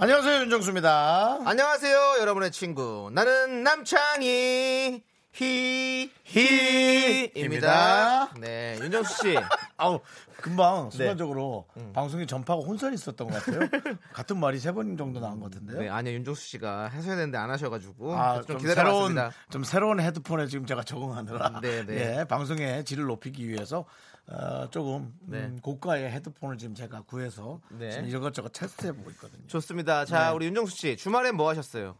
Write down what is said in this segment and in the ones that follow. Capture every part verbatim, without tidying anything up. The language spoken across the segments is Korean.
안녕하세요, 윤정수입니다. 안녕하세요, 여러분의 친구. 나는 남창희, 히, 히, 입니다. 네, 윤정수씨. 아우, 금방 순간적으로 네. 음. 방송에 전파하고 혼선이 있었던 것 같아요. 같은 말이 세 번 정도 나온 것 같은데요. 네, 아니요, 윤정수씨가 하셔야 되는데 안 하셔가지고. 아, 좀, 좀 기다려봤습니다. 새로운, 좀 새로운 헤드폰에 지금 제가 적응하느라. 네, 네. 예, 방송의 질을 높이기 위해서. 어, 조금 네. 음, 고가의 헤드폰을 지금 제가 구해서 네. 지금 이것저것 테스트해보고 있거든요. 좋습니다. 자, 네. 우리 윤정수 씨 주말에 뭐 하셨어요?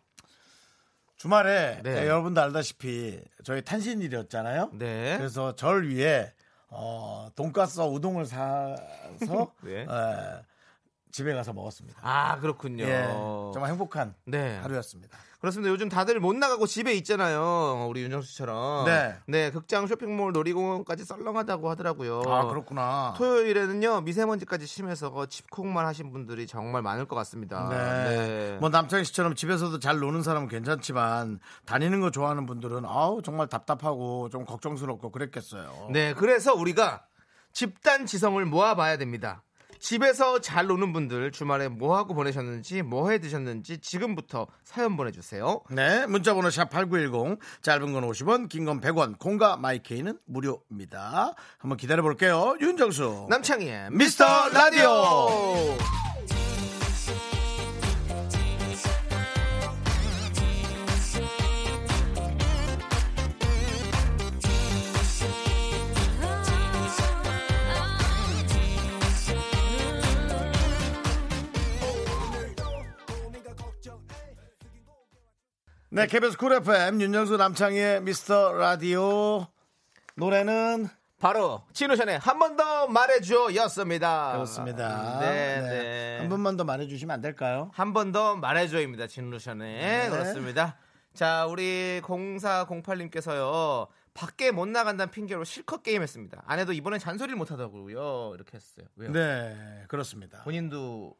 주말에 네. 네, 여러분도 알다시피 저희 탄신일이었잖아요. 네. 그래서 절 위해 어, 돈가스 우동을 사서 네. 에, 집에 가서 먹었습니다. 아, 그렇군요. 예, 정말 행복한 네. 하루였습니다. 그렇습니다. 요즘 다들 못 나가고 집에 있잖아요. 우리 윤정수 씨처럼. 네. 네, 극장, 쇼핑몰, 놀이공원까지 썰렁하다고 하더라고요. 아, 그렇구나. 토요일에는요, 미세먼지까지 심해서 집콕만 하신 분들이 정말 많을 것 같습니다. 네. 네. 뭐, 남창희 씨처럼 집에서도 잘 노는 사람은 괜찮지만, 다니는 거 좋아하는 분들은, 아우, 정말 답답하고 좀 걱정스럽고 그랬겠어요. 네, 그래서 우리가 집단 지성을 모아봐야 됩니다. 집에서 잘 노는 분들 주말에 뭐하고 보내셨는지 뭐해 드셨는지 지금부터 사연 보내주세요. 네, 문자번호 샵팔구일공, 짧은 건 오십 원, 긴 건 백 원, 공과 마이케이는 무료입니다. 한번 기다려볼게요. 윤정수 남창희의 미스터 라디오. 네, 케이비에스 쿨 에프엠 윤정수 남창희의 미스터 라디오. 노래는 바로 진우션의 한 번 더 말해줘 였습니다. 그렇습니다. 네, 네. 네. 한 번만 더 말해주시면 안 될까요? 한 번 더 말해줘입니다. 진우션의. 네. 그렇습니다. 자, 우리 공사공팔님께서요. 밖에 못 나간다는 핑계로 실컷 게임했습니다. 아내도 이번엔 잔소리를 못하다고요. 이렇게 했어요. 왜요? 네, 그렇습니다. 본인도.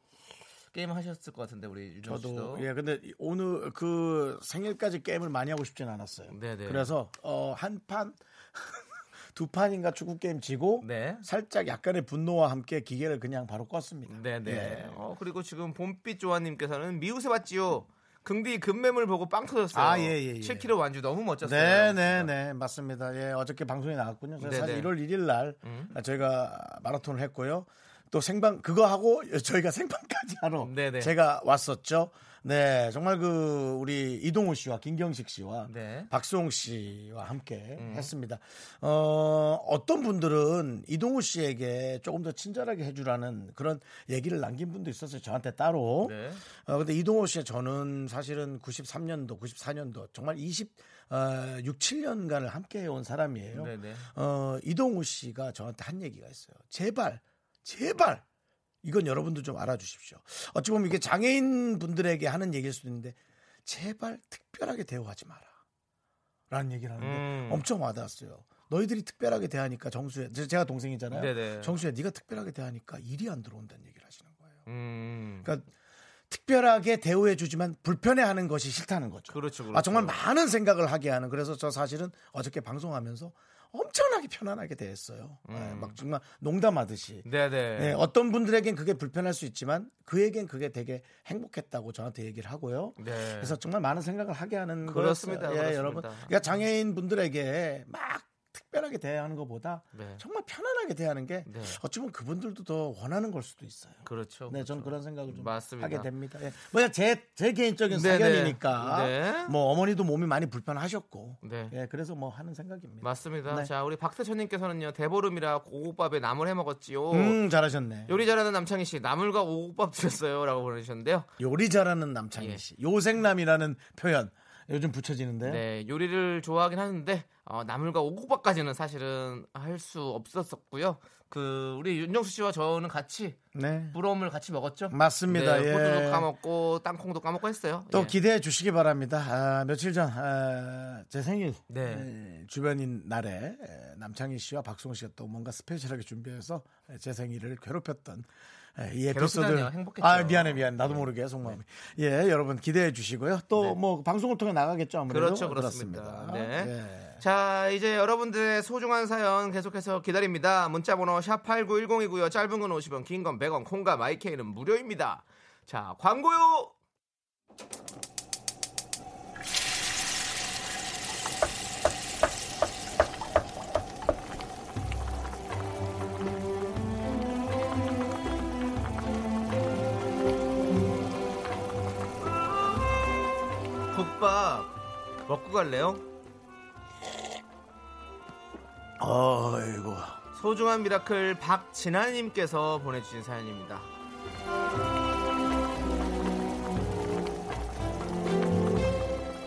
게임 하셨을 것 같은데 우리 유정 씨도. 저도 예, 근데 오늘 그 생일까지 게임을 많이 하고 싶진 않았어요. 네네. 그래서 어, 한 판 두 판인가 축구 게임 지고 네. 살짝 약간의 분노와 함께 기계를 그냥 바로 껐습니다. 네네. 예. 어, 그리고 지금 봄빛 조아님께서는 미우새 봤지요. 긍디 금매물 보고 빵 터졌어요. 아, 예, 예, 예. 칠 킬로그램 완주 너무 멋졌어요. 네, 네, 네, 맞습니다. 예, 어저께 방송에 나왔군요. 사실 네네. 일월 일일 날 음? 저희가 마라톤을 했고요. 또 생방 그거 하고 저희가 생방까지 하러 네네. 제가 왔었죠. 네, 정말 그 우리 이동호 씨와 김경식 씨와 네. 박수홍 씨와 함께 음. 했습니다. 어, 어떤 분들은 이동호 씨에게 조금 더 친절하게 해주라는 그런 얘기를 남긴 분도 있었어요. 저한테 따로. 네. 어, 근데 이동호 씨 저는 사실은 구십삼 년도, 구십사 년도 정말 이십육, 칠년간을 함께 해온 사람이에요. 네네. 어, 이동호 씨가 저한테 한 얘기가 있어요. 제발. 제발 이건 여러분도 좀 알아주십시오. 어찌 보면 이게 장애인 분들에게 하는 얘기일 수도 있는데 제발 특별하게 대우하지 마라 라는 얘기를 하는데 음. 엄청 와닿았어요. 너희들이 특별하게 대하니까 정수야, 제가 동생이잖아요. 네네. 정수야, 네가 특별하게 대하니까 일이 안 들어온다는 얘기를 하시는 거예요. 음. 그러니까 특별하게 대우해주지만 불편해하는 것이 싫다는 거죠. 그렇죠, 그렇죠. 아, 정말 많은 생각을 하게 하는. 그래서 저 사실은 어저께 방송하면서 엄청나게 편안하게 대했어요. 음. 네, 막 정말 농담하듯이. 네네. 네, 어떤 분들에겐 그게 불편할 수 있지만 그에겐 그게 되게 행복했다고 저한테 얘기를 하고요. 네. 그래서 정말 많은 생각을 하게 하는 그렇습니다. 거였어요. 그렇습니다. 예, 여러분. 그러니까 장애인 분들에게 막 특별하게 대하는 것보다 네. 정말 편안하게 대하는 게 네. 어찌 보면 그분들도 더 원하는 걸 수도 있어요. 그렇죠. 네, 그렇죠. 저는 그런 생각을 좀 맞습니다. 하게 됩니다. 예. 뭐냐, 제, 제 개인적인 네네. 사견이니까 네. 뭐 어머니도 몸이 많이 불편하셨고 네. 예, 그래서 뭐 하는 생각입니다. 맞습니다. 네. 자, 우리 박태천님께서는요, 대보름이라 오곡밥에 나물 해 먹었지요. 음, 잘하셨네. 요리 잘하는 남창희 씨, 나물과 오곡밥 드셨어요라고 보내주셨는데요. 요리 잘하는 남창희 예. 씨, 요생남이라는 표현. 요즘 붙여지는데요. 네, 요리를 좋아하긴 하는데 어, 나물과 오곡밥까지는 사실은 할 수 없었었고요. 그 우리 윤정수 씨와 저는 같이 네. 부러움을 같이 먹었죠. 맞습니다. 네, 호두도 예. 까먹고 땅콩도 까먹고 했어요. 또 예. 기대해 주시기 바랍니다. 아, 며칠 전 제 아, 생일 네. 주변인 날에 남창희 씨와 박수홍 씨가 또 뭔가 스페셜하게 준비해서 제 생일을 괴롭혔던 이 에피소드. 아 미안해 미안해 나도 네. 모르게 속마음이. 네. 예 여러분 기대해 주시고요. 또 뭐 네. 방송을 통해 나가겠죠 아무래도. 그렇죠 그렇습니다. 네. 네. 자 이제 여러분들의 소중한 사연 계속해서 기다립니다. 문자번호 샵팔구일공이고요. 짧은 건 오십 원, 긴 건 백 원, 콩과 마이케이는 무료입니다. 자 광고요. 국밥 먹고 갈래요? 아이고. 소중한 미라클 박진아님께서 보내주신 사연입니다.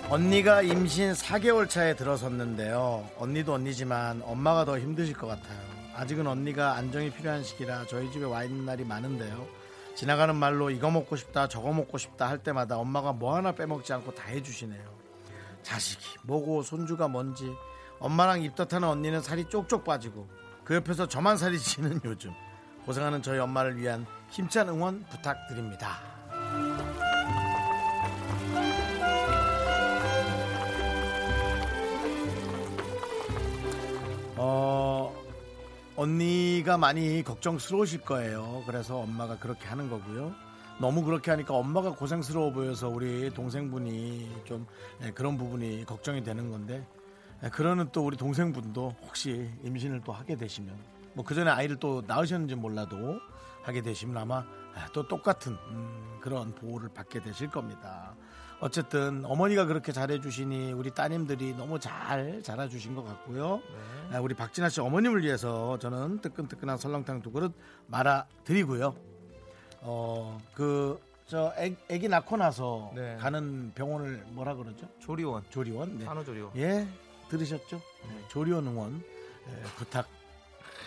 언니가 임신 사 개월 차에 들어섰는데요. 언니도 언니지만 엄마가 더 힘드실 것 같아요. 아직은 언니가 안정이 필요한 시기라 저희 집에 와 있는 날이 많은데요. 지나가는 말로 이거 먹고 싶다 저거 먹고 싶다 할 때마다 엄마가 뭐 하나 빼먹지 않고 다 해주시네요. 자식이 뭐고 손주가 뭔지 엄마랑 입덧하는 언니는 살이 쪽쪽 빠지고 그 옆에서 저만 살이 찌는 요즘 고생하는 저희 엄마를 위한 힘찬 응원 부탁드립니다. 어... 언니가 많이 걱정스러우실 거예요. 그래서 엄마가 그렇게 하는 거고요. 너무 그렇게 하니까 엄마가 고생스러워 보여서 우리 동생분이 좀 그런 부분이 걱정이 되는 건데 그러는 또 우리 동생분도 혹시 임신을 또 하게 되시면 뭐 그전에 아이를 또 낳으셨는지 몰라도 하게 되시면 아마 또 똑같은 그런 보호를 받게 되실 겁니다. 어쨌든 어머니가 그렇게 잘해주시니 우리 따님들이 너무 잘 자라주신 것 같고요. 네. 우리 박진아 씨 어머님을 위해서 저는 뜨끈뜨끈한 설렁탕 두 그릇 말아드리고요. 어, 그 저 아기 낳고 나서 네. 가는 병원을 뭐라 그러죠? 조리원. 조리원. 네. 산후조리원. 예, 들으셨죠? 네. 조리원 응원 예, 부탁.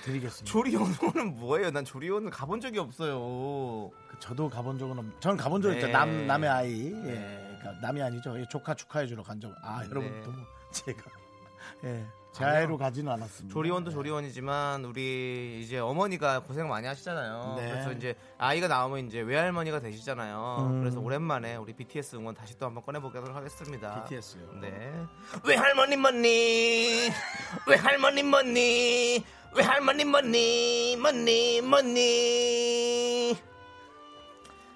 드리겠습니다. 조리원은 뭐예요? 난 조리원은 가본 적이 없어요. 저도 가본 적은 없. 전 가본 적 네. 있죠. 남 남의 아이, 네. 예, 그러니까 남이 아니죠. 예, 조카 축하해주러 간 적. 아 네. 여러분도 제가 예, 제 아이로 가지는 않았습니다. 조리원도 네. 조리원이지만 우리 이제 어머니가 고생 많이 하시잖아요. 네. 그래서 이제 아이가 나오면 이제 외할머니가 되시잖아요. 음. 그래서 오랜만에 우리 비티에스 응원 다시 또 한번 꺼내보도록 하겠습니다. 비티에스요. 네. 외할머니 머니, 외할머니 머니. 왜 할머니 머니 머니 머니.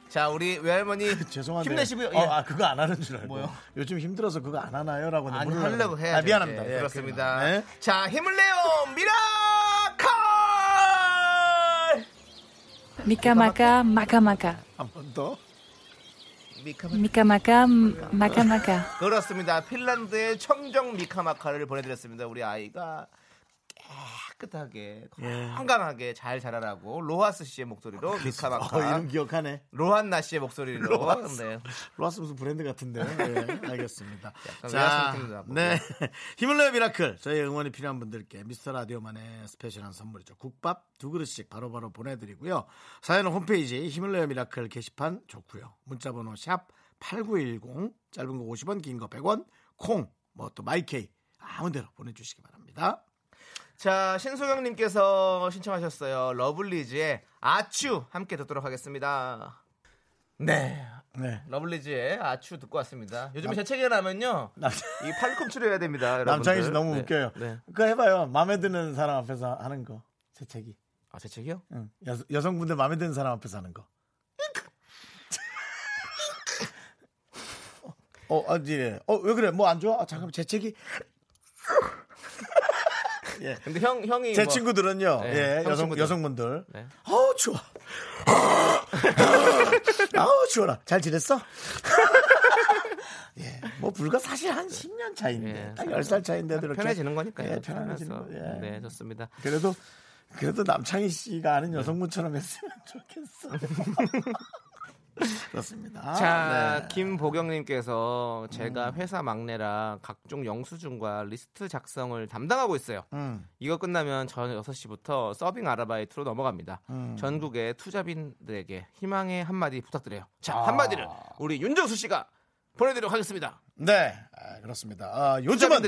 자 우리 외할머니 죄송한데 힘내시고요. 어, 예. 아 그거 안 하는 줄 알고. 뭐요? 요즘 힘들어서 그거 안 하나요라고. 아니 하려고 해요. 아, 미안합니다. 예, 그렇습니다. 네. 자 힘을 내요 미라카. 미카마카 마카마카. 한 번 더. 미카마카 마카마카. 그렇습니다. 핀란드의 청정 미카마카를 보내드렸습니다. 우리 아이가. 깨끗하게 건강하게 예. 잘 자라라고 로하스 씨의 목소리로 아, 미카마카. 어, 이름 기억하네. 로한나 씨의 목소리로. 로하스, 네. 로하스 무슨 브랜드 같은데. 네, 알겠습니다. 자, 네. 힘을 내요 미라클. 저희 응원이 필요한 분들께 미스터라디오만의 스페셜한 선물이죠. 국밥 두 그릇씩 바로바로 바로 보내드리고요. 사연은 홈페이지 힘을 내요 미라클 게시판 좋고요. 문자번호 샵 팔구일공 짧은 거 오십 원 긴 거 백 원 콩 뭐 또 마이케이 아무데로 보내주시기 바랍니다. 자 신소경님께서 신청하셨어요. 러블리즈의 아츄 함께 듣도록 하겠습니다. 네, 네. 러블리즈의 아츄 듣고 왔습니다. 요즘에 제 책에 나면요 남... 이 팔꿈치를 해야 됩니다. 남창희 씨 너무 네. 웃겨요. 네. 그거 해봐요. 마음에 드는 사람 앞에서 하는 거. 제 책이. 아, 제 책이요? 응. 여, 여성분들 마음에 드는 사람 앞에서 하는 거. 어, 아니, 예. 어, 왜 그래? 뭐 안 좋아? 아, 잠깐만 제 책이. 예. 근데 형 형이 제 뭐... 친구들은요. 네. 예. 여성 여성분들. 네. 아우 추워. 아우 추워라. 잘 지냈어? 예. 뭐 불과 사실 한 십 년 차인데. 예. 딱 열 살 차인데도 이렇게 편해지는 거니까요. 예, 편해지는 거. 예. 네, 좋습니다. 그래도 그래도 남창희 씨가 아는 여성분처럼 했으면 좋겠어. 그렇습니다. 자, 네. 김보경님께서 제가 회사 막내라 각종 영수증과 리스트 작성을 담당하고 있어요. 음. 이거 끝나면 저녁 여섯 시부터 서빙 아르바이트로 넘어갑니다. 음. 전국의 투자빈들에게 희망의 한마디 부탁드려요. 자, 한마디를 우리 윤정수 씨가 보내드리도록 하겠습니다. 네, 아, 그렇습니다. 아, 요즘은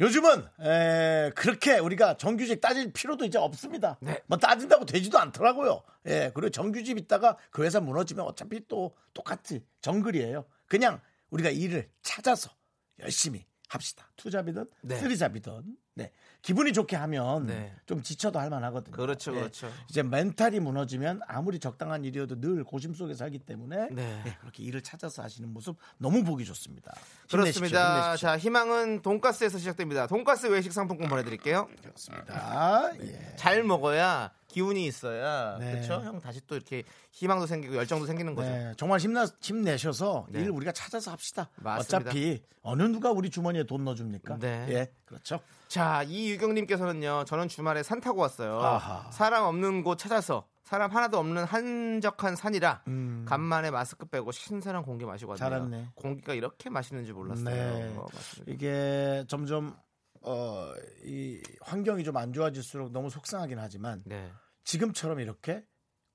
요즘은 에, 그렇게 우리가 정규직 따질 필요도 이제 없습니다. 네. 뭐 따진다고 되지도 않더라고요. 예, 그리고 정규직 있다가 그 회사 무너지면 어차피 또 똑같이 정글이에요. 그냥 우리가 일을 찾아서 열심히 합시다. 투잡이든 네. 쓰리잡이든 네. 기분이 좋게 하면 네. 좀 지쳐도 할 만하거든요. 그렇죠, 그렇죠. 예, 이제 멘탈이 무너지면 아무리 적당한 일이어도 늘 고심 속에서 하기 때문에 네. 예, 그렇게 일을 찾아서 하시는 모습 너무 보기 좋습니다. 힘내십시오, 그렇습니다. 힘내십시오. 자, 희망은 돈가스에서 시작됩니다. 돈가스 외식 상품권 보내드릴게요. 그렇습니다. 예. 잘 먹어야 기운이 있어야 네. 그렇죠. 형 다시 또 이렇게 희망도 생기고 열정도 생기는 거죠. 네. 정말 힘나 힘내셔서 네. 일 우리가 찾아서 합시다. 맞습니다. 어차피 어느 누가 우리 주머니에 돈 넣어줍니까? 네, 예, 그렇죠. 자, 이유경님께서는요. 저는 주말에 산 타고 왔어요. 아하. 사람 없는 곳 찾아서 사람 하나도 없는 한적한 산이라 음. 간만에 마스크 빼고 신선한 공기 마시고 왔네요. 잘했네. 공기가 이렇게 맛있는 줄 몰랐어요. 네. 어, 이게 점점 어, 이 환경이 좀 안 좋아질수록 너무 속상하긴 하지만 네. 지금처럼 이렇게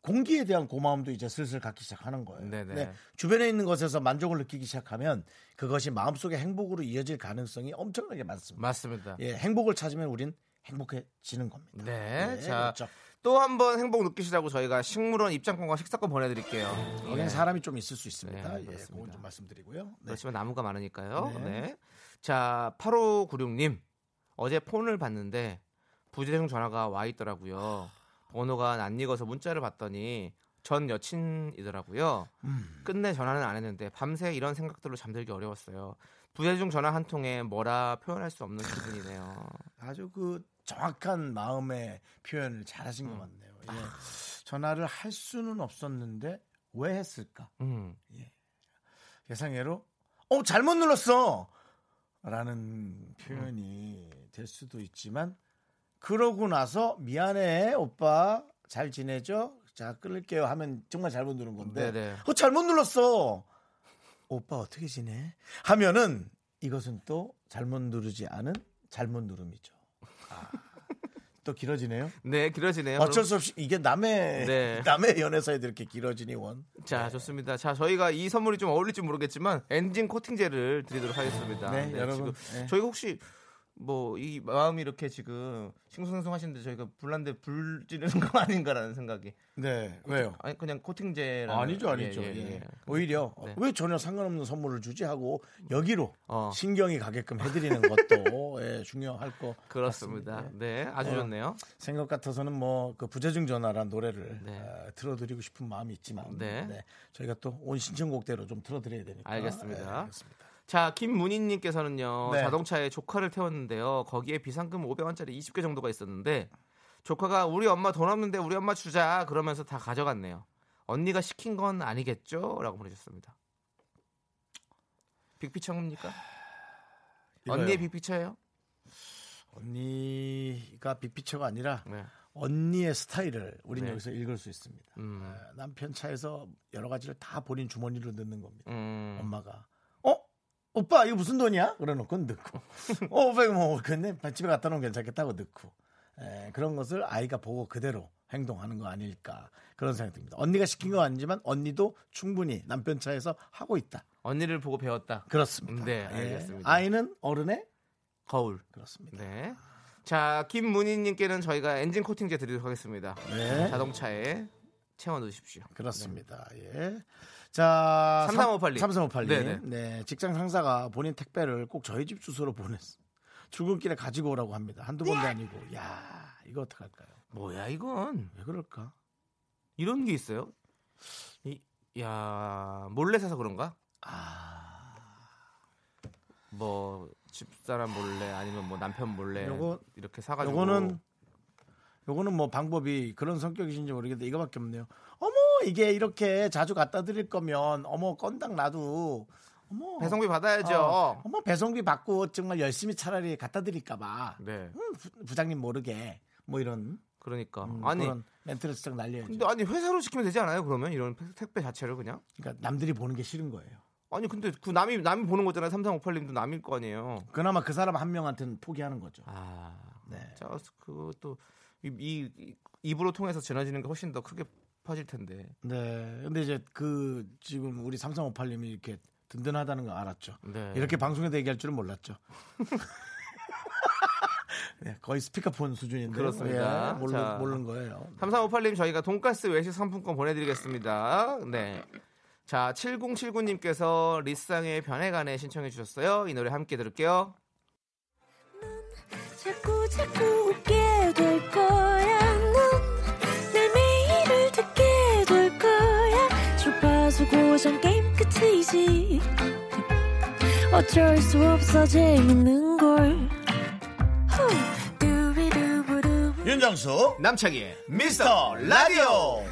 공기에 대한 고마움도 이제 슬슬 갖기 시작하는 거예요. 네, 주변에 있는 것에서 만족을 느끼기 시작하면 그것이 마음속의 행복으로 이어질 가능성이 엄청나게 많습니다. 맞습니다. 예, 행복을 찾으면 우린 행복해지는 겁니다. 네, 네 자, 그렇죠. 또 한 번 행복 느끼시라고 저희가 식물원 입장권과 식사권 보내드릴게요. 여기는 네. 사람이 좀 있을 수 있습니다. 네, 예, 그건 좀 말씀드리고요. 네. 그렇지만 나무가 많으니까요. 네. 네. 자, 팔오구육 님 어제 폰을 봤는데 부재중 전화가 와 있더라고요. 번호가 안 읽어서 문자를 봤더니 전 여친이더라고요. 음. 끝내 전화는 안 했는데 밤새 이런 생각들로 잠들기 어려웠어요. 부재중 전화 한 통에 뭐라 표현할 수 없는 기분이네요. 아주 그 정확한 마음의 표현을 잘하신 음. 것 같네요. 예. 아. 전화를 할 수는 없었는데 왜 했을까? 음. 예. 예상외로 어 잘못 눌렀어 라는 표현이 음. 될 수도 있지만 그러고 나서 미안해 오빠 잘 지내죠? 자 끊을게요 하면 정말 잘못 누른 건데 네네. 어 잘못 눌렀어 오빠 어떻게 지내? 하면은 이것은 또 잘못 누르지 않은 잘못 누름이죠. 아, 또 길어지네요. 네 길어지네요. 어쩔 수 없이 이게 남의 네. 남의 연애사에도 이렇게 길어지니 원. 자 네. 좋습니다. 자 저희가 이 선물이 좀 어울릴지 모르겠지만 엔진 코팅제를 드리도록 하겠습니다. 네, 네 여러분 지금 네. 저희가 혹시 뭐 이 마음이 이렇게 지금 싱숭생숭하시는데 저희가 불난데 불 지르는 거 아닌가라는 생각이. 네. 코팅, 왜요? 아니 그냥 코팅제. 아니죠, 아니죠. 예, 예, 예. 예. 오히려 네. 왜 전혀 상관없는 선물을 주지 하고 여기로 어. 신경이 가게끔 해드리는 것도 예, 중요할 거. 그렇습니다. 같습니다. 네, 아주 어, 좋네요. 생각 같아서는 뭐 그 부재중 전화란 노래를 네. 어, 틀어드리고 싶은 마음이 있지만 네. 네. 저희가 또 온 신청곡대로 좀 틀어드려야 되니까. 알겠습니다. 네, 알겠습니다. 자, 김문희님께서는요. 네. 자동차에 조카를 태웠는데요. 거기에 비상금 오백 원짜리 스무 개 정도가 있었는데 조카가 우리 엄마 돈 없는데 우리 엄마 주자 그러면서 다 가져갔네요. 언니가 시킨 건 아니겠죠? 라고 보내주셨습니다. 빅피처입니까? 이거요. 언니의 빅피처예요? 언니가 빅피처가 아니라 네. 언니의 스타일을 우린 네. 여기서 읽을 수 있습니다. 음. 남편 차에서 여러 가지를 다 본인 주머니로 넣는 겁니다. 음. 엄마가 오빠 이거 무슨 돈이야? 그래놓고 넣고 어, 오빠 이거 뭐 근데 집에 갖다 놓으면 괜찮겠다고 넣고 에, 그런 것을 아이가 보고 그대로 행동하는 거 아닐까 그런 생각이 듭니다. 언니가 시킨 건 아니지만 언니도 충분히 남편 차에서 하고 있다. 언니를 보고 배웠다. 그렇습니다. 네, 알겠습니다. 에, 아이는 어른의 거울. 그렇습니다. 네. 자, 김문희님께는 저희가 엔진 코팅제 드리도록 하겠습니다. 네. 자동차에 채워놓으십시오. 그렇습니다. 네. 예. 자, 삼삼오팔 님. 삼삼오팔 님. 네, 직장 상사가 본인 택배를 꼭 저희 집 주소로 보냈어. 출근길에 가지고 오라고 합니다. 한두 번도 아니고. 야, 이거 어떡할까요? 뭐야, 이건. 왜 그럴까? 이런 게 있어요? 이, 야, 몰래 사서 그런가? 아. 뭐 집사람 몰래 아니면 뭐 남편 몰래 요거, 이렇게 사 가지고 요거는 요거는 뭐 방법이 그런 성격이신지 모르겠는데 이거밖에 없네요. 어머 이게 이렇게 자주 갖다 드릴 거면 어머 건당 나도 어머 배송비 받아야죠. 어, 어머 배송비 받고 정말 열심히 차라리 갖다 드릴까 봐. 네. 음, 부장님 모르게 뭐 이런 그러니까 음, 아니 멘트를 살짝 날려야죠. 근데 아니 회사로 시키면 되지 않아요? 그러면 이런 택배 자체를 그냥. 그러니까 남들이 보는 게 싫은 거예요. 아니 근데 그 남이 남이 보는 거잖아요. 삼삼오팔님도 남일 거 아니에요. 그나마 그 사람 한 명한테는 포기하는 거죠. 아, 네. 자, 그것도 이, 이 입으로 통해서 전해지는 게 훨씬 더 크게 퍼질 텐데. 네. 근데 이제 그 지금 우리 삼삼오팔님이 이렇게 든든하다는 거 알았죠. 네. 이렇게 방송에서 얘기할 줄은 몰랐죠. 네, 거의 스피커폰 수준인데. 그렇습니다. 예, 모르, 자, 모르는 거예요. 삼삼오팔님 저희가 돈가스 외식 상품권 보내드리겠습니다. 네. 자, 칠공칠구님께서 리쌍의 변해가네 신청해 주셨어요. 이 노래 함께 들을게요. 자꾸 자꾸 웃게 될 거야. 내 매일을 듣게 될 거야. 주파수 고정 게임 끝이지. 어쩔 수 없어 재밌는 걸. 윤정수 남창희의 미스터 라디오.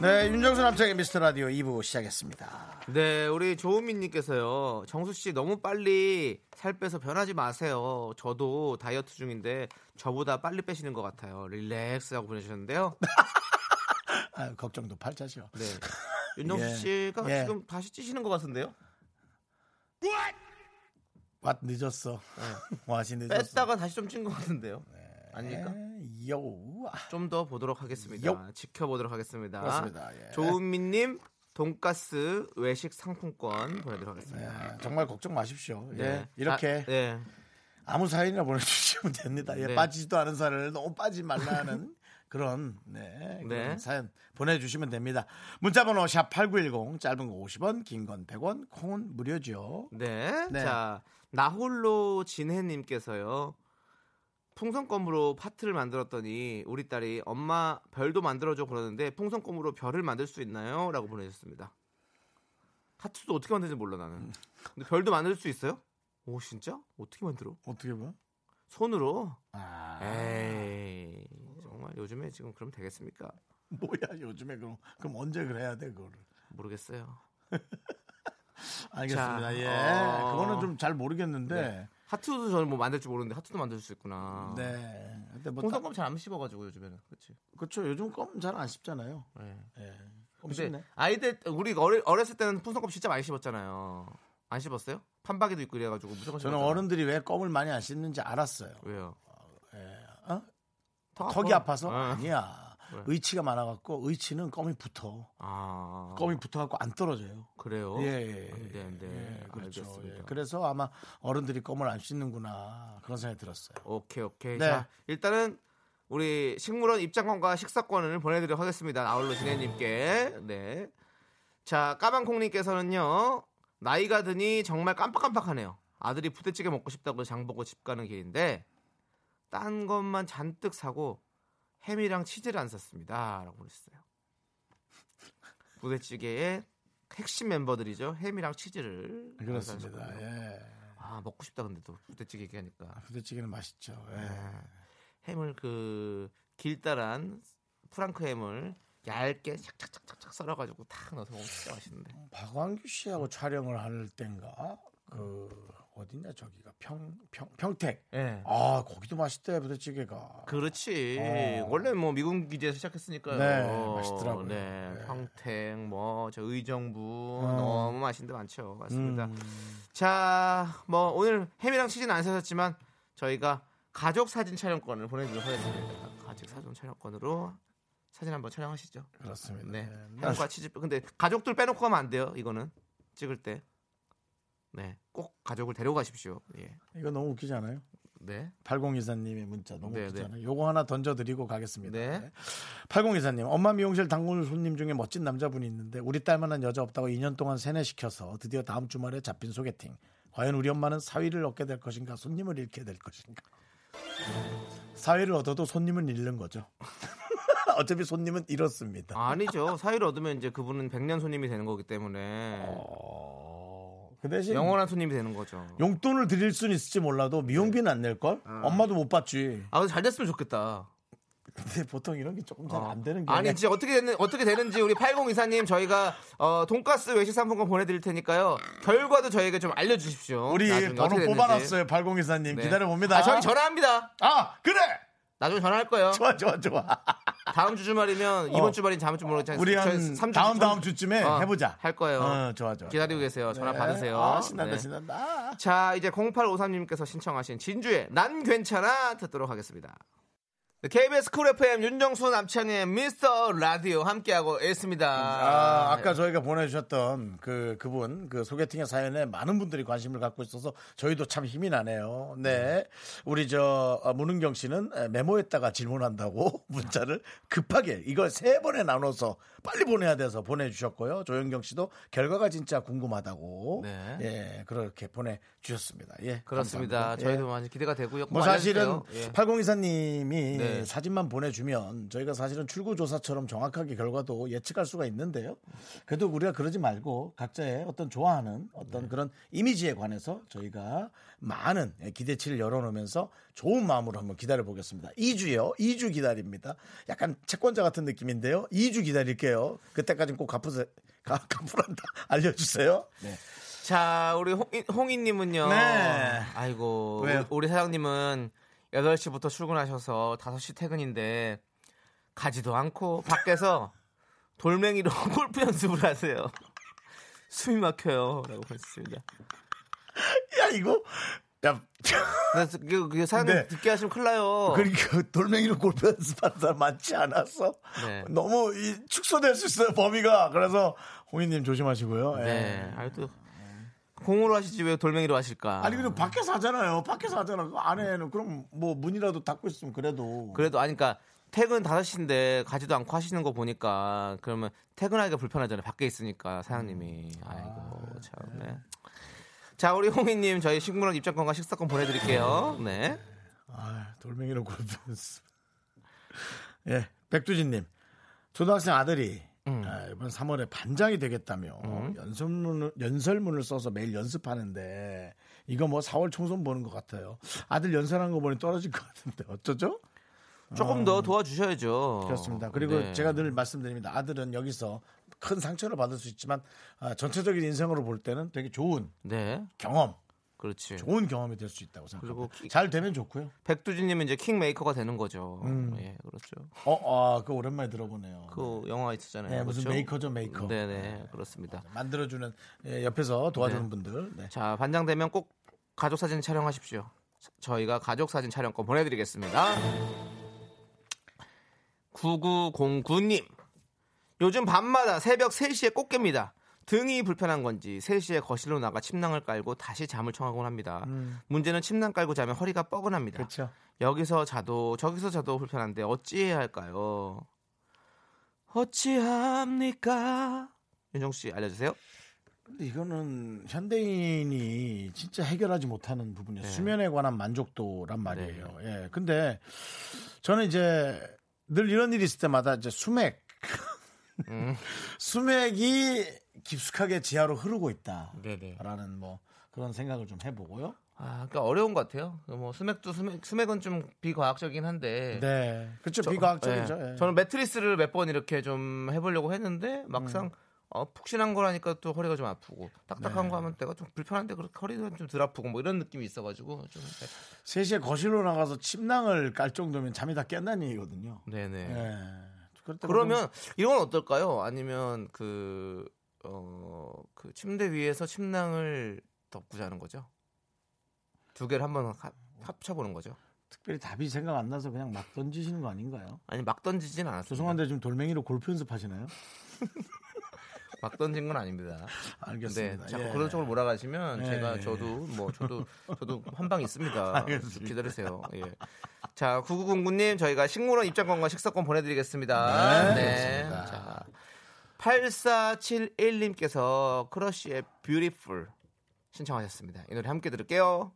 네, 윤정수 남창희의 미스터 라디오 이 부 시작했습니다. 네, 우리 조은민님께서요, 정수씨 너무 빨리 살 빼서 변하지 마세요. 저도 다이어트 중인데 저보다 빨리 빼시는 것 같아요. 릴렉스라고 보내주셨는데요. 아, 걱정도 팔자죠. 네. 윤정수씨가 예. 지금 예. 다시 찌시는 것 같은데요. What? 왓 늦었어. 왓이 늦었어. 뺐다가 다시 좀 찐 것 같은데요. 네. 아닙니까? 좀 더 보도록 하겠습니다. 요. 지켜보도록 하겠습니다. 맞습니다. 예. 조은미님 돈가스 외식 상품권 보내드리겠습니다. 네. 정말 걱정 마십시오. 네. 예. 이렇게 아, 네. 아무 사연이나 보내주시면 됩니다. 예. 네. 빠지지도 않은 사연을 너무 빠지지 말라는 그런, 네, 그런 네. 사연 보내주시면 됩니다. 문자번호 샵팔구일공, 짧은 거 오십 원, 긴 건 백 원, 콩은 무료죠. 네. 네. 자, 나홀로 진혜님께서요, 풍선껌으로 파트를 만들었더니 우리 딸이 엄마 별도 만들어줘 그러는데 풍선껌으로 별을 만들 수 있나요? 라고 보내주셨습니다. 파트도 어떻게 만드는지 몰라 나는. 근데 별도 만들 수 있어요? 오, 진짜? 어떻게 만들어? 어떻게 봐? 손으로? 아... 에이... 정말 요즘에 지금 그럼 되겠습니까? 뭐야 요즘에 그럼 그럼 언제 그래야 돼 그거를? 모르겠어요. 알겠습니다. 자, 예, 어... 그거는 좀 잘 모르겠는데 네. 하트도 저는 뭐 만들 줄 모르는데 하트도 만들 수 있구나. 네. 근데 뭐 껌 잘 안 씹어가지고 요즘에는 그렇지. 그렇죠. 요즘 껌 잘 안 씹잖아요. 네. 예. 껌 씹네. 아이들 우리 어리, 어렸을 때는 풍선껌 진짜 많이 씹었잖아요. 안 씹었어요? 판박이도 있고 이래가지고 무조건. 저는 씹었잖아요. 어른들이 왜 껌을 많이 안 씹는지 알았어요. 왜요? 예. 어? 턱이 어? 아파서? 아. 아니야. 그래. 의치가 많아갖고 의치는 껌이 붙어. 아. 껌이 붙어갖고 안 떨어져요. 그래요? 예, 예, 안 돼, 안 돼. 예, 그렇죠. 예. 그래서 아마 어른들이 껌을 안 씹는구나 그런 생각이 들었어요. 오케이, 오케이. 네. 자, 일단은 우리 식물원 입장권과 식사권을 보내드리도록 하겠습니다. 아울러 진혜님께. 네. 자, 까만콩님께서는요, 나이가 드니 정말 깜빡깜빡하네요. 아들이 부대찌개 먹고 싶다고 장보고 집 가는 길인데 딴 것만 잔뜩 사고 햄이랑 치즈를 안 샀습니다. 라고 그랬어요. 부대찌개의 핵심 멤버들이죠. 햄이랑 치즈를. 그렇습니다. 예. 아, 먹고 싶다. 근데 또 부대찌개 얘기하니까. 아, 부대찌개는 맛있죠. 예. 예. 햄을 그 길다란 프랑크 햄을 얇게 착착착착 썰어가지고 탁 넣어서 먹으면 진짜 맛있는데. 박완규 씨하고 촬영을 할 땐가 그... 어디냐 저기가 평, 평, 평택. 네. 아 거기도 맛있대 부대찌개가. 그렇지. 어. 원래 뭐 미군 기지에서 시작했으니까요. 네, 어, 맛있더라고요. 네, 네. 평택 뭐 저 의정부 어. 너무 맛있는데 많죠. 맞습니다. 음. 자, 뭐 오늘 햄이랑 치즈는 안 사셨지만 저희가 가족 사진 촬영권을 보내드리도록 하겠습니다. 가족 사진 촬영권으로 사진 한번 촬영하시죠. 그렇습니다. 네. 네. 햄과 치즈. 근데 가족들 빼놓고 가면 안 돼요. 이거는 찍을 때. 네, 꼭 가족을 데려가십시오. 예. 이거 너무 웃기지 않아요? 네. 팔공이사님의 문자 너무 네, 웃기잖아요. 요거 네. 하나 던져드리고 가겠습니다. 네. 네. 팔공이사님, 엄마 미용실 단골 손님 중에 멋진 남자분이 있는데 우리 딸만한 여자 없다고 이 년 동안 세뇌시켜서 드디어 다음 주말에 잡힌 소개팅. 과연 우리 엄마는 사위를 얻게 될 것인가 손님을 잃게 될 것인가. 사위를 얻어도 손님은 잃는 거죠. 어차피 손님은 잃었습니다. 아니죠. 사위를 얻으면 이제 그분은 백년 손님이 되는 거기 때문에 어... 그 대신 영원한 손님이 되는 거죠. 용돈을 드릴 수는 있을지 몰라도 미용비는 네. 안 낼걸? 아. 엄마도 못 받지. 아, 잘 됐으면 좋겠다. 근데 보통 이런 게 조금 잘 안 되는 게 아니 이제 어떻게 되는 어떻게 되는지 우리 팔공이사님 저희가 어, 돈가스 외식 상품권 보내드릴 테니까요. 결과도 저희에게 좀 알려주십시오. 우리 번호 뽑아놨어요. 팔공이사님 네. 기다려 봅니다. 아, 저희 전화합니다. 아 그래. 나중에 전화할 거예요. 좋아 좋아 좋아. 다음 주 주말이면 이번 어. 주말인지 다음 주 모르겠지. 우리 한 삼 주, 다음 다음 주쯤에 어, 해보자. 할 거예요. 어, 좋아 좋아. 기다리고 계세요. 전화 네. 받으세요. 아, 신난다 네. 신난다. 자 이제 공팔오삼님께서 신청하신 진주의 난 괜찮아 듣도록 하겠습니다. 케이비에스 쿨 에프엠 윤정수 남창희의 미스터 라디오 함께하고 있습니다. 아, 아까 저희가 보내주셨던 그 그분 그 소개팅의 사연에 많은 분들이 관심을 갖고 있어서 저희도 참 힘이 나네요. 네, 우리 저 문은경 씨는 메모했다가 질문한다고 문자를 급하게 이걸 세 번에 나눠서 빨리 보내야 돼서 보내주셨고요. 조영경 씨도 결과가 진짜 궁금하다고 네. 예 그렇게 보내주셨습니다. 예, 그렇습니다. 감사합니다. 저희도 예. 많이 기대가 되고요. 뭐 사실은 예. 팔공이사님이 네. 네. 사진만 보내주면 저희가 사실은 출구조사처럼 정확하게 결과도 예측할 수가 있는데요. 그래도 우리가 그러지 말고 각자의 어떤 좋아하는 어떤 네. 그런 이미지에 관해서 저희가 많은 기대치를 열어놓으면서 좋은 마음으로 한번 기다려보겠습니다. 이 주요. 이 주 기다립니다. 약간 채권자 같은 느낌인데요. 이 주 기다릴게요. 그때까지는 꼭 갚으세요. 갚으란다. 알려주세요. 네. 자, 우리 홍이, 홍이님은요. 네. 아이고. 왜요? 우리 사장님은 여덟 시부터 출근하셔서 다섯 시 퇴근인데 가지도 않고 밖에서 돌멩이로 골프 연습을 하세요. 숨이 막혀요. 라고 보냈습니다. 야 이거 야 사장님 네. 듣게 하시면 큰일 나요. 그러니까 돌멩이로 골프 연습하는 사람 많지 않았어? 네. 너무 이, 축소될 수 있어요. 범위가. 그래서 홍인님 조심하시고요. 네. 아무튼 공으로 하시지 왜 돌멩이로 하실까? 아니 그럼 밖에서 하잖아요. 밖에서 하잖아. 그 안에는 그럼 뭐 문이라도 닫고 있으면 그래도 그래도 아니 그러니까 퇴근 다섯 시인데 가지도 않고 하시는 거 보니까 그러면 퇴근하기가 불편하잖아요. 밖에 있으니까 사장님이 아이고 참. 네. 자 우리 홍희님 저희 식물원 입장권과 식사권 보내드릴게요. 네. 아 돌멩이로 골프였어. 예 백두진님 초등학생 아들이. 음. 아, 이번 삼월에 반장이 되겠다며 음. 연설문을, 연설문을 써서 매일 연습하는데 이거 뭐 사월 총선 보는 것 같아요. 아들 연설한 거 보니 떨어질 것 같은데 어쩌죠? 조금 어. 더 도와주셔야죠. 그렇습니다. 그리고 네. 제가 늘 말씀드립니다. 아들은 여기서 큰 상처를 받을 수 있지만 아, 전체적인 인생으로 볼 때는 되게 좋은 네. 경험 그렇지. 좋은 경험이 될 수 있다고 생각합니다. 그리고 키, 잘 되면 좋고요. 백두진님은 이제 킹메이커가 되는 거죠. 음. 예, 그렇죠. 어, 아, 그 오랜만에 들어보네요. 그 영화 있었잖아요. 네, 그렇죠? 무슨 메이커죠, 메이커. 네네, 네, 그렇습니다. 맞아. 만들어주는 예, 옆에서 도와주는 네. 분들. 네. 자, 반장되면 꼭 가족 사진 촬영하십시오. 저희가 가족 사진 촬영권 보내드리겠습니다. 구구공구님, 요즘 밤마다 새벽 세 시에 꼭 깹니다. 등이 불편한 건지 세 시에 거실로 나가 침낭을 깔고 다시 잠을 청하곤 합니다. 음. 문제는 침낭 깔고 자면 허리가 뻐근합니다. 그쵸. 여기서 자도 저기서 자도 불편한데 어찌해야 할까요? 어찌합니까? 윤정씨 알려주세요. 근데 이거는 현대인이 진짜 해결하지 못하는 부분이에요. 네. 수면에 관한 만족도란 말이에요. 네. 예. 근데 저는 이제 늘 이런 일이 있을 때마다 이제 수맥 음. 수맥이 깊숙하게 지하로 흐르고 있다라는 뭐 그런 생각을 좀 해보고요. 아, 그러니까 어려운 것 같아요. 뭐 수맥도 수맥, 수맥은 좀 비과학적이긴 한데. 네, 그렇죠. 저, 비과학적이죠. 네. 예. 저는 매트리스를 몇 번 이렇게 좀 해보려고 했는데 막상 음. 어, 푹신한 거라니까 또 허리가 좀 아프고 딱딱한 네. 거 하면 내가 좀 불편한데 그렇게 허리가 좀 덜 아프고 뭐 이런 느낌이 있어가지고 좀. 세 시에 거실로 나가서 침낭을 깔 정도면 잠이 다 깬다는 얘기거든요. 네네. 네. 그러면 이건 어떨까요? 아니면 그 어, 그 침대 위에서 침낭을 덮고 자는 거죠. 두 개를 한번 합쳐보는 거죠. 특별히 답이 생각 안 나서 그냥 막 던지시는 거 아닌가요? 아니 막 던지진 않았어요. 죄송한데 지금 돌멩이로 골프 연습하시나요? 막 던진 건 아닙니다. 알겠습니다. 네, 자꾸 예. 그런 쪽으로 몰아가시면 예. 제가 저도 뭐 저도 저도 한방 있습니다. 알겠습니다. 기다리세요. 예. 자 구구공구님 저희가 식물원 입장권과 식사권 보내드리겠습니다. 네. 네. 네. 자. 팔사칠일님께서 크러쉬의 뷰티풀 신청하셨습니다. 이 노래 함께 들을게요.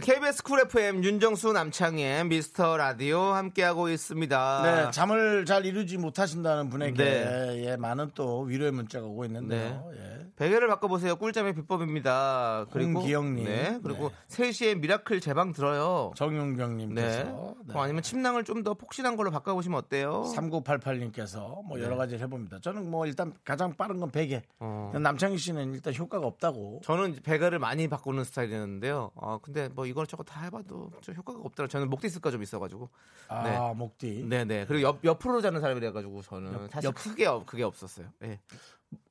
케이비에스 쿨 에프엠 윤정수 남창희의 미스터라디오 함께하고 있습니다. 네, 잠을 잘 이루지 못하신다는 분에게 네. 예, 많은 또 위로의 문자가 오고 있는데요. 네. 예. 베개를 바꿔보세요. 꿀잠의 비법입니다. 그리고 홍기영님. 네, 그리고 네. 세 시에 미라클 제방 들어요. 정용경님께서. 네. 네. 어, 아니면 침낭을 좀 더 폭신한 걸로 바꿔보시면 어때요? 삼구팔팔님께서 뭐 여러 가지를 해봅니다. 저는 뭐 일단 가장 빠른 건 베개. 어. 남창희 씨는 일단 효과가 없다고. 저는 베개를 많이 바꾸는 스타일이었는데요. 아, 근데 뭐 이걸 저거 다 해봐도 좀 효과가 없더라. 저는 목뒤 쓸까 좀 있어가지고. 아 네. 목뒤. 네네. 그리고 옆 옆으로 자는 사람이라가지고 저는 옆, 사실 옆. 크게 그게 없었어요. 네.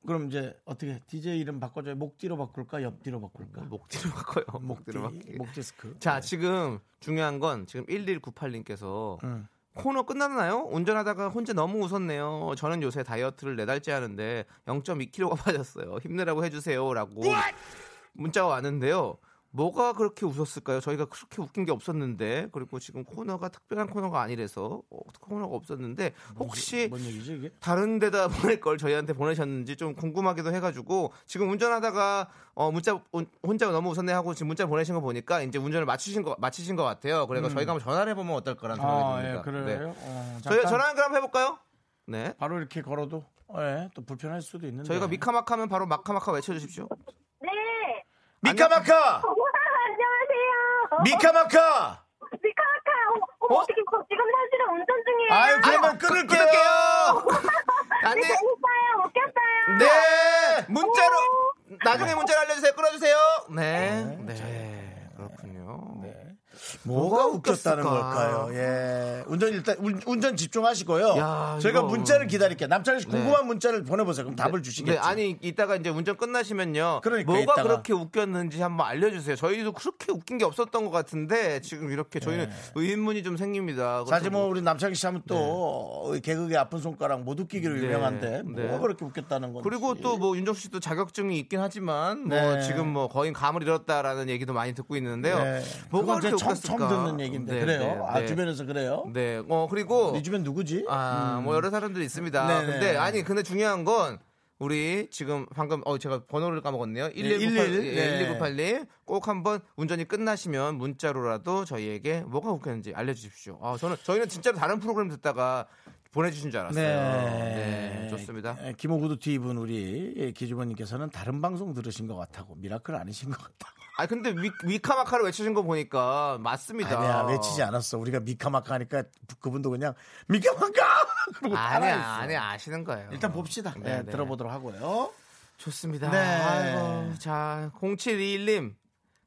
그럼 이제 어떻게 디제이 이름 바꿔줘요? 목뒤로 바꿀까? 옆뒤로 바꿀까? 목뒤로 바꿔요. 목뒤로 바뀌. 목디스크. 자 네. 지금 중요한 건 지금 일일구팔님께서. 음. 코너 끝났나요? 운전하다가 혼자 너무 웃었네요. 저는 요새 다이어트를 네 달째 하는데 영점이 킬로그램가 빠졌어요. 힘내라고 해주세요 라고 문자가 왔는데요. 뭐가 그렇게 웃었을까요? 저희가 그렇게 웃긴 게 없었는데. 그리고 지금 코너가 특별한 코너가 아니라서 어, 코너가 없었는데 혹시 뭔 얘기지, 이게? 다른 데다 보낼 걸 저희한테 보내셨는지 좀 궁금하기도 해가지고 지금 운전하다가 어, 문자 혼자 너무 웃었네 하고 지금 문자 보내신 거 보니까 이제 운전을 마치신 거 마치신 것 같아요. 그러니까 음. 저희가 한번 전화를 해보면 어떨 거라는 생각이 듭니다. 아, 예, 그래요? 네. 어, 저희 전화 한 그럼 해볼까요? 네. 바로 이렇게 걸어도 네, 또 불편할 수도 있는데 저희가 미카마카면 바로 마카마카 외쳐주십시오. 네. 미카마카. 안녕하세요. 미카마카. 미카마카. 어, 어? 지금 사실은 운전 중이에요. 아유, 그러면 끊을게요. 안돼. 재밌어요. 웃겼어요. 네. 문자로 오. 나중에 문자를 알려주세요. 끊어주세요. 네. 네. 네. 네. 그렇군요. 네. 뭐가, 뭐가 웃겼다는 걸까요? 예. 운전 일단 운, 운전 집중하시고요. 야, 저희가 이거... 문자를 기다릴게요. 남창희 씨 궁금한 네. 문자를 보내보세요. 그럼 답을 네, 주시겠죠. 네, 아니 이따가 이제 운전 끝나시면요. 그러니까, 뭐가 이따가. 그렇게 웃겼는지 한번 알려주세요. 저희도 그렇게 웃긴 게 없었던 것 같은데 지금 이렇게 저희는 네. 의문이 좀 생깁니다. 사실 뭐 우리 남창희 씨 하면 또 네. 개그의 아픈 손가락 못 웃기기로 네. 유명한데 뭐가 네. 그렇게 웃겼다는 건지. 그리고 또 뭐 윤정수 씨도 자격증이 있긴 하지만 네. 뭐 지금 뭐 거의 감을 잃었다라는 얘기도 많이 듣고 있는데요. 네. 뭐가 그렇게 처음, 처음 듣는 얘기인데 네, 그래요? 네, 아 네. 주변에서 그래요? 네. 어 그리고 이 주변 누구지? 아 뭐 음. 여러 사람들이 있습니다. 네, 근데 네. 아니 근데 중요한 건 우리 지금 방금 어 제가 번호를 까먹었네요. 네, 일일구팔, 일일구팔, 네. 꼭 한번 운전이 끝나시면 문자로라도 저희에게 뭐가 웃겼는지 알려주십시오. 아 저는 저희는 진짜로 다른 프로그램 듣다가 보내주신 줄 알았어요. 네, 네 좋습니다. 김호구도 뒤입은 우리 기주머님께서는 다른 방송 들으신 것 같다고 미라클 아니신 것 같다고. 아 근데 미, 미카마카를 외치신 거 보니까 맞습니다. 아니야 외치지 않았어. 우리가 미카마카 하니까 그분도 그냥 미카마카 그러고 아니야 아니야 아시는 거예요. 일단 봅시다. 네, 네, 네. 들어보도록 하고요. 좋습니다. 네. 아이고, 자 공칠이일님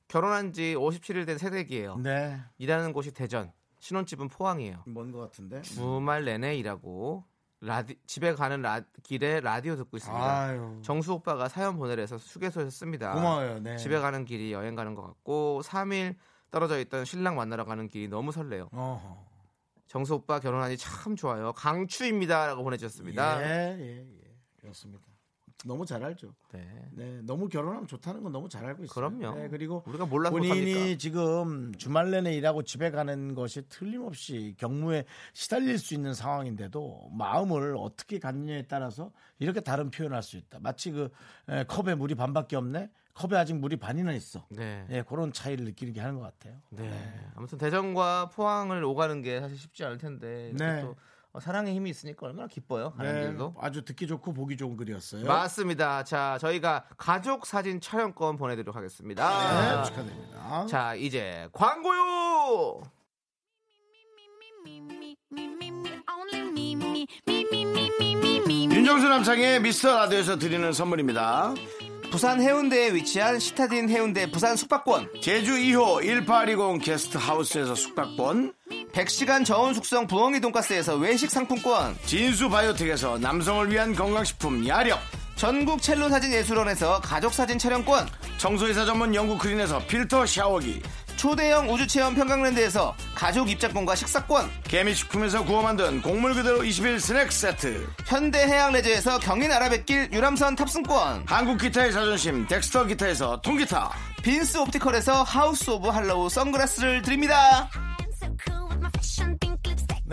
결혼한 지 오십칠일 된 새댁이에요. 네. 일하는 곳이 대전. 신혼집은 포항이에요. 먼 것 같은데. 주말 내내 일하고 라디, 집에 가는 라, 길에 라디오 듣고 있습니다. 아유. 정수 오빠가 사연 보내래서 휴게소에서 씁니다. 고마워요. 네. 집에 가는 길이 여행 가는 것 같고 삼일 떨어져 있던 신랑 만나러 가는 길이 너무 설레요. 어허. 정수 오빠 결혼하니 참 좋아요. 강추입니다. 라고 보내주셨습니다. 예, 예, 예. 그렇습니다. 너무 잘 알죠. 네. 네, 너무 결혼하면 좋다는 건 너무 잘 알고 있어요. 그럼요. 네, 그리고 우리가 몰라서 본인이 못하니까. 지금 주말 내내 일하고 집에 가는 것이 틀림없이 경무에 시달릴 수 있는 상황인데도 마음을 어떻게 갖느냐에 따라서 이렇게 다른 표현할 수 있다. 마치 그 에, 컵에 물이 반밖에 없네. 컵에 아직 물이 반이나 있어. 네, 네 그런 차이를 느끼게 하는 것 같아요. 네. 네, 아무튼 대전과 포항을 오가는 게 사실 쉽지 않을 텐데. 네. 또 어, 사랑의 힘이 있으니까 얼마나 기뻐요. 네, 아주 듣기 좋고 보기 좋은 글이었어요. 맞습니다. 자, 저희가 가족 사진 촬영권 보내드리도록 하겠습니다. 네, 축하드립니다. 자, 이제 광고요. 윤정수 남창의 미스터 라디오에서 드리는 선물입니다. 부산 해운대에 위치한 시타딘 해운대 부산 숙박권, 제주 이호 일팔이공 게스트하우스에서 숙박권, 백 시간 저온 숙성 부엉이 돈가스에서 외식 상품권, 진수 바이오텍에서 남성을 위한 건강식품 야력, 전국 첼로 사진 예술원에서 가족 사진 촬영권, 청소이사 전문 영국 크린에서 필터 샤워기, 초대형 우주체험 평강랜드에서 가족 입장권과 식사권, 개미식품에서 구워 만든 곡물 그대로 이십일 스낵 세트, 현대해양레저에서 경인아라뱃길 유람선 탑승권, 한국기타의 자존심 덱스터기타에서 통기타, 빈스 옵티컬에서 하우스 오브 할로우 선글라스를 드립니다.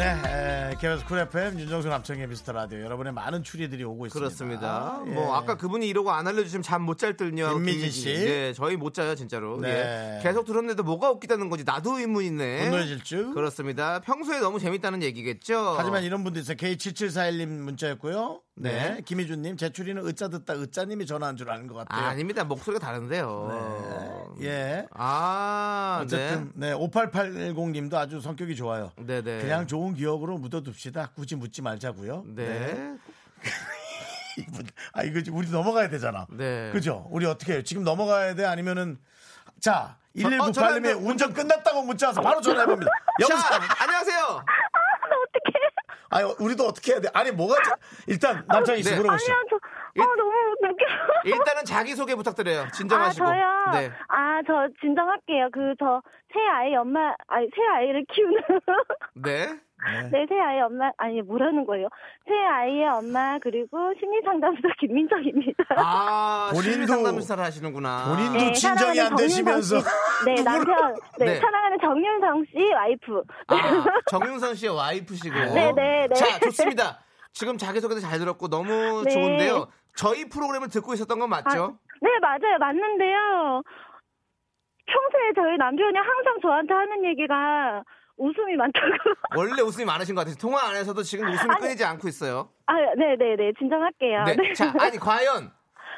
네, 케이비에스 쿨 에프엠 윤정수 남창희 미스터라디오 여러분의 많은 추리들이 오고 있습니다. 그렇습니다. 예. 뭐 아까 그분이 이러고 안 알려주시면 잠 못 잘 듯요. 김미진 씨, 네, 저희 못 자요 진짜로. 네. 예. 계속 들었는데도 뭐가 웃기다는 건지 나도 의문이네. 분노의 질주. 그렇습니다. 평소에 너무 재밌다는 얘기겠죠. 하지만 이런 분도 있어요. 케이 칠칠사일 님 문자였고요. 네, 네. 김희준님 제 추리는 으짜 듣다 으짜님이 전화한 줄 아는 것 같아요. 아, 아닙니다. 목소리가 다른데요. 네. 예. 아, 어쨌든 네. 네, 오팔팔공님도 아주 성격이 좋아요. 네네. 그냥 좋 좋은 기억으로 묻어둡시다. 굳이 묻지 말자고요. 네. 네. 아 이거 우리 넘어가야 되잖아. 네. 그죠? 우리 어떻게 해요? 지금 넘어가야 돼? 아니면은 자 일일구팔님의 어, 운전 끝났다고 문자 와서 바로 전화해 봅니다. 여보세요. 안녕하세요. 아, 어떡해. 아 우리도 어떻게 해야 돼? 아니 뭐가 일단 남창희 씨 물어보시죠. 네. 일, 아, 너무 웃겨. 일단은 자기소개 부탁드려요. 진정하시고. 아, 저요? 네. 아, 저 진정할게요. 그, 저, 새 아이 엄마, 아니, 새 아이를 키우는. 네? 네. 네, 새 아이 엄마, 아니, 뭐라는 거예요? 새 아이의 엄마, 그리고 심리상담사 김민정입니다. 아, 본인도. 심리상담사를 하시는구나. 본인도 네, 진정이 안 되시면서. 네, 남편. 네, 네, 사랑하는 정윤성 씨 와이프. 아, 정윤성 씨의 와이프시고. 네네네. 네, 네. 자, 좋습니다. 지금 자기소개도 잘 들었고 너무 네. 좋은데요. 저희 프로그램을 듣고 있었던 건 맞죠? 아, 네, 맞아요. 맞는데요. 평소에 저희 남편이 항상 저한테 하는 얘기가 웃음이 많다고. 원래 웃음이 많으신 것 같아서 통화 안에서도 지금 웃음이 아니, 끊이지 않고 있어요. 아, 네네네. 진정할게요. 네. 네. 자, 아니 과연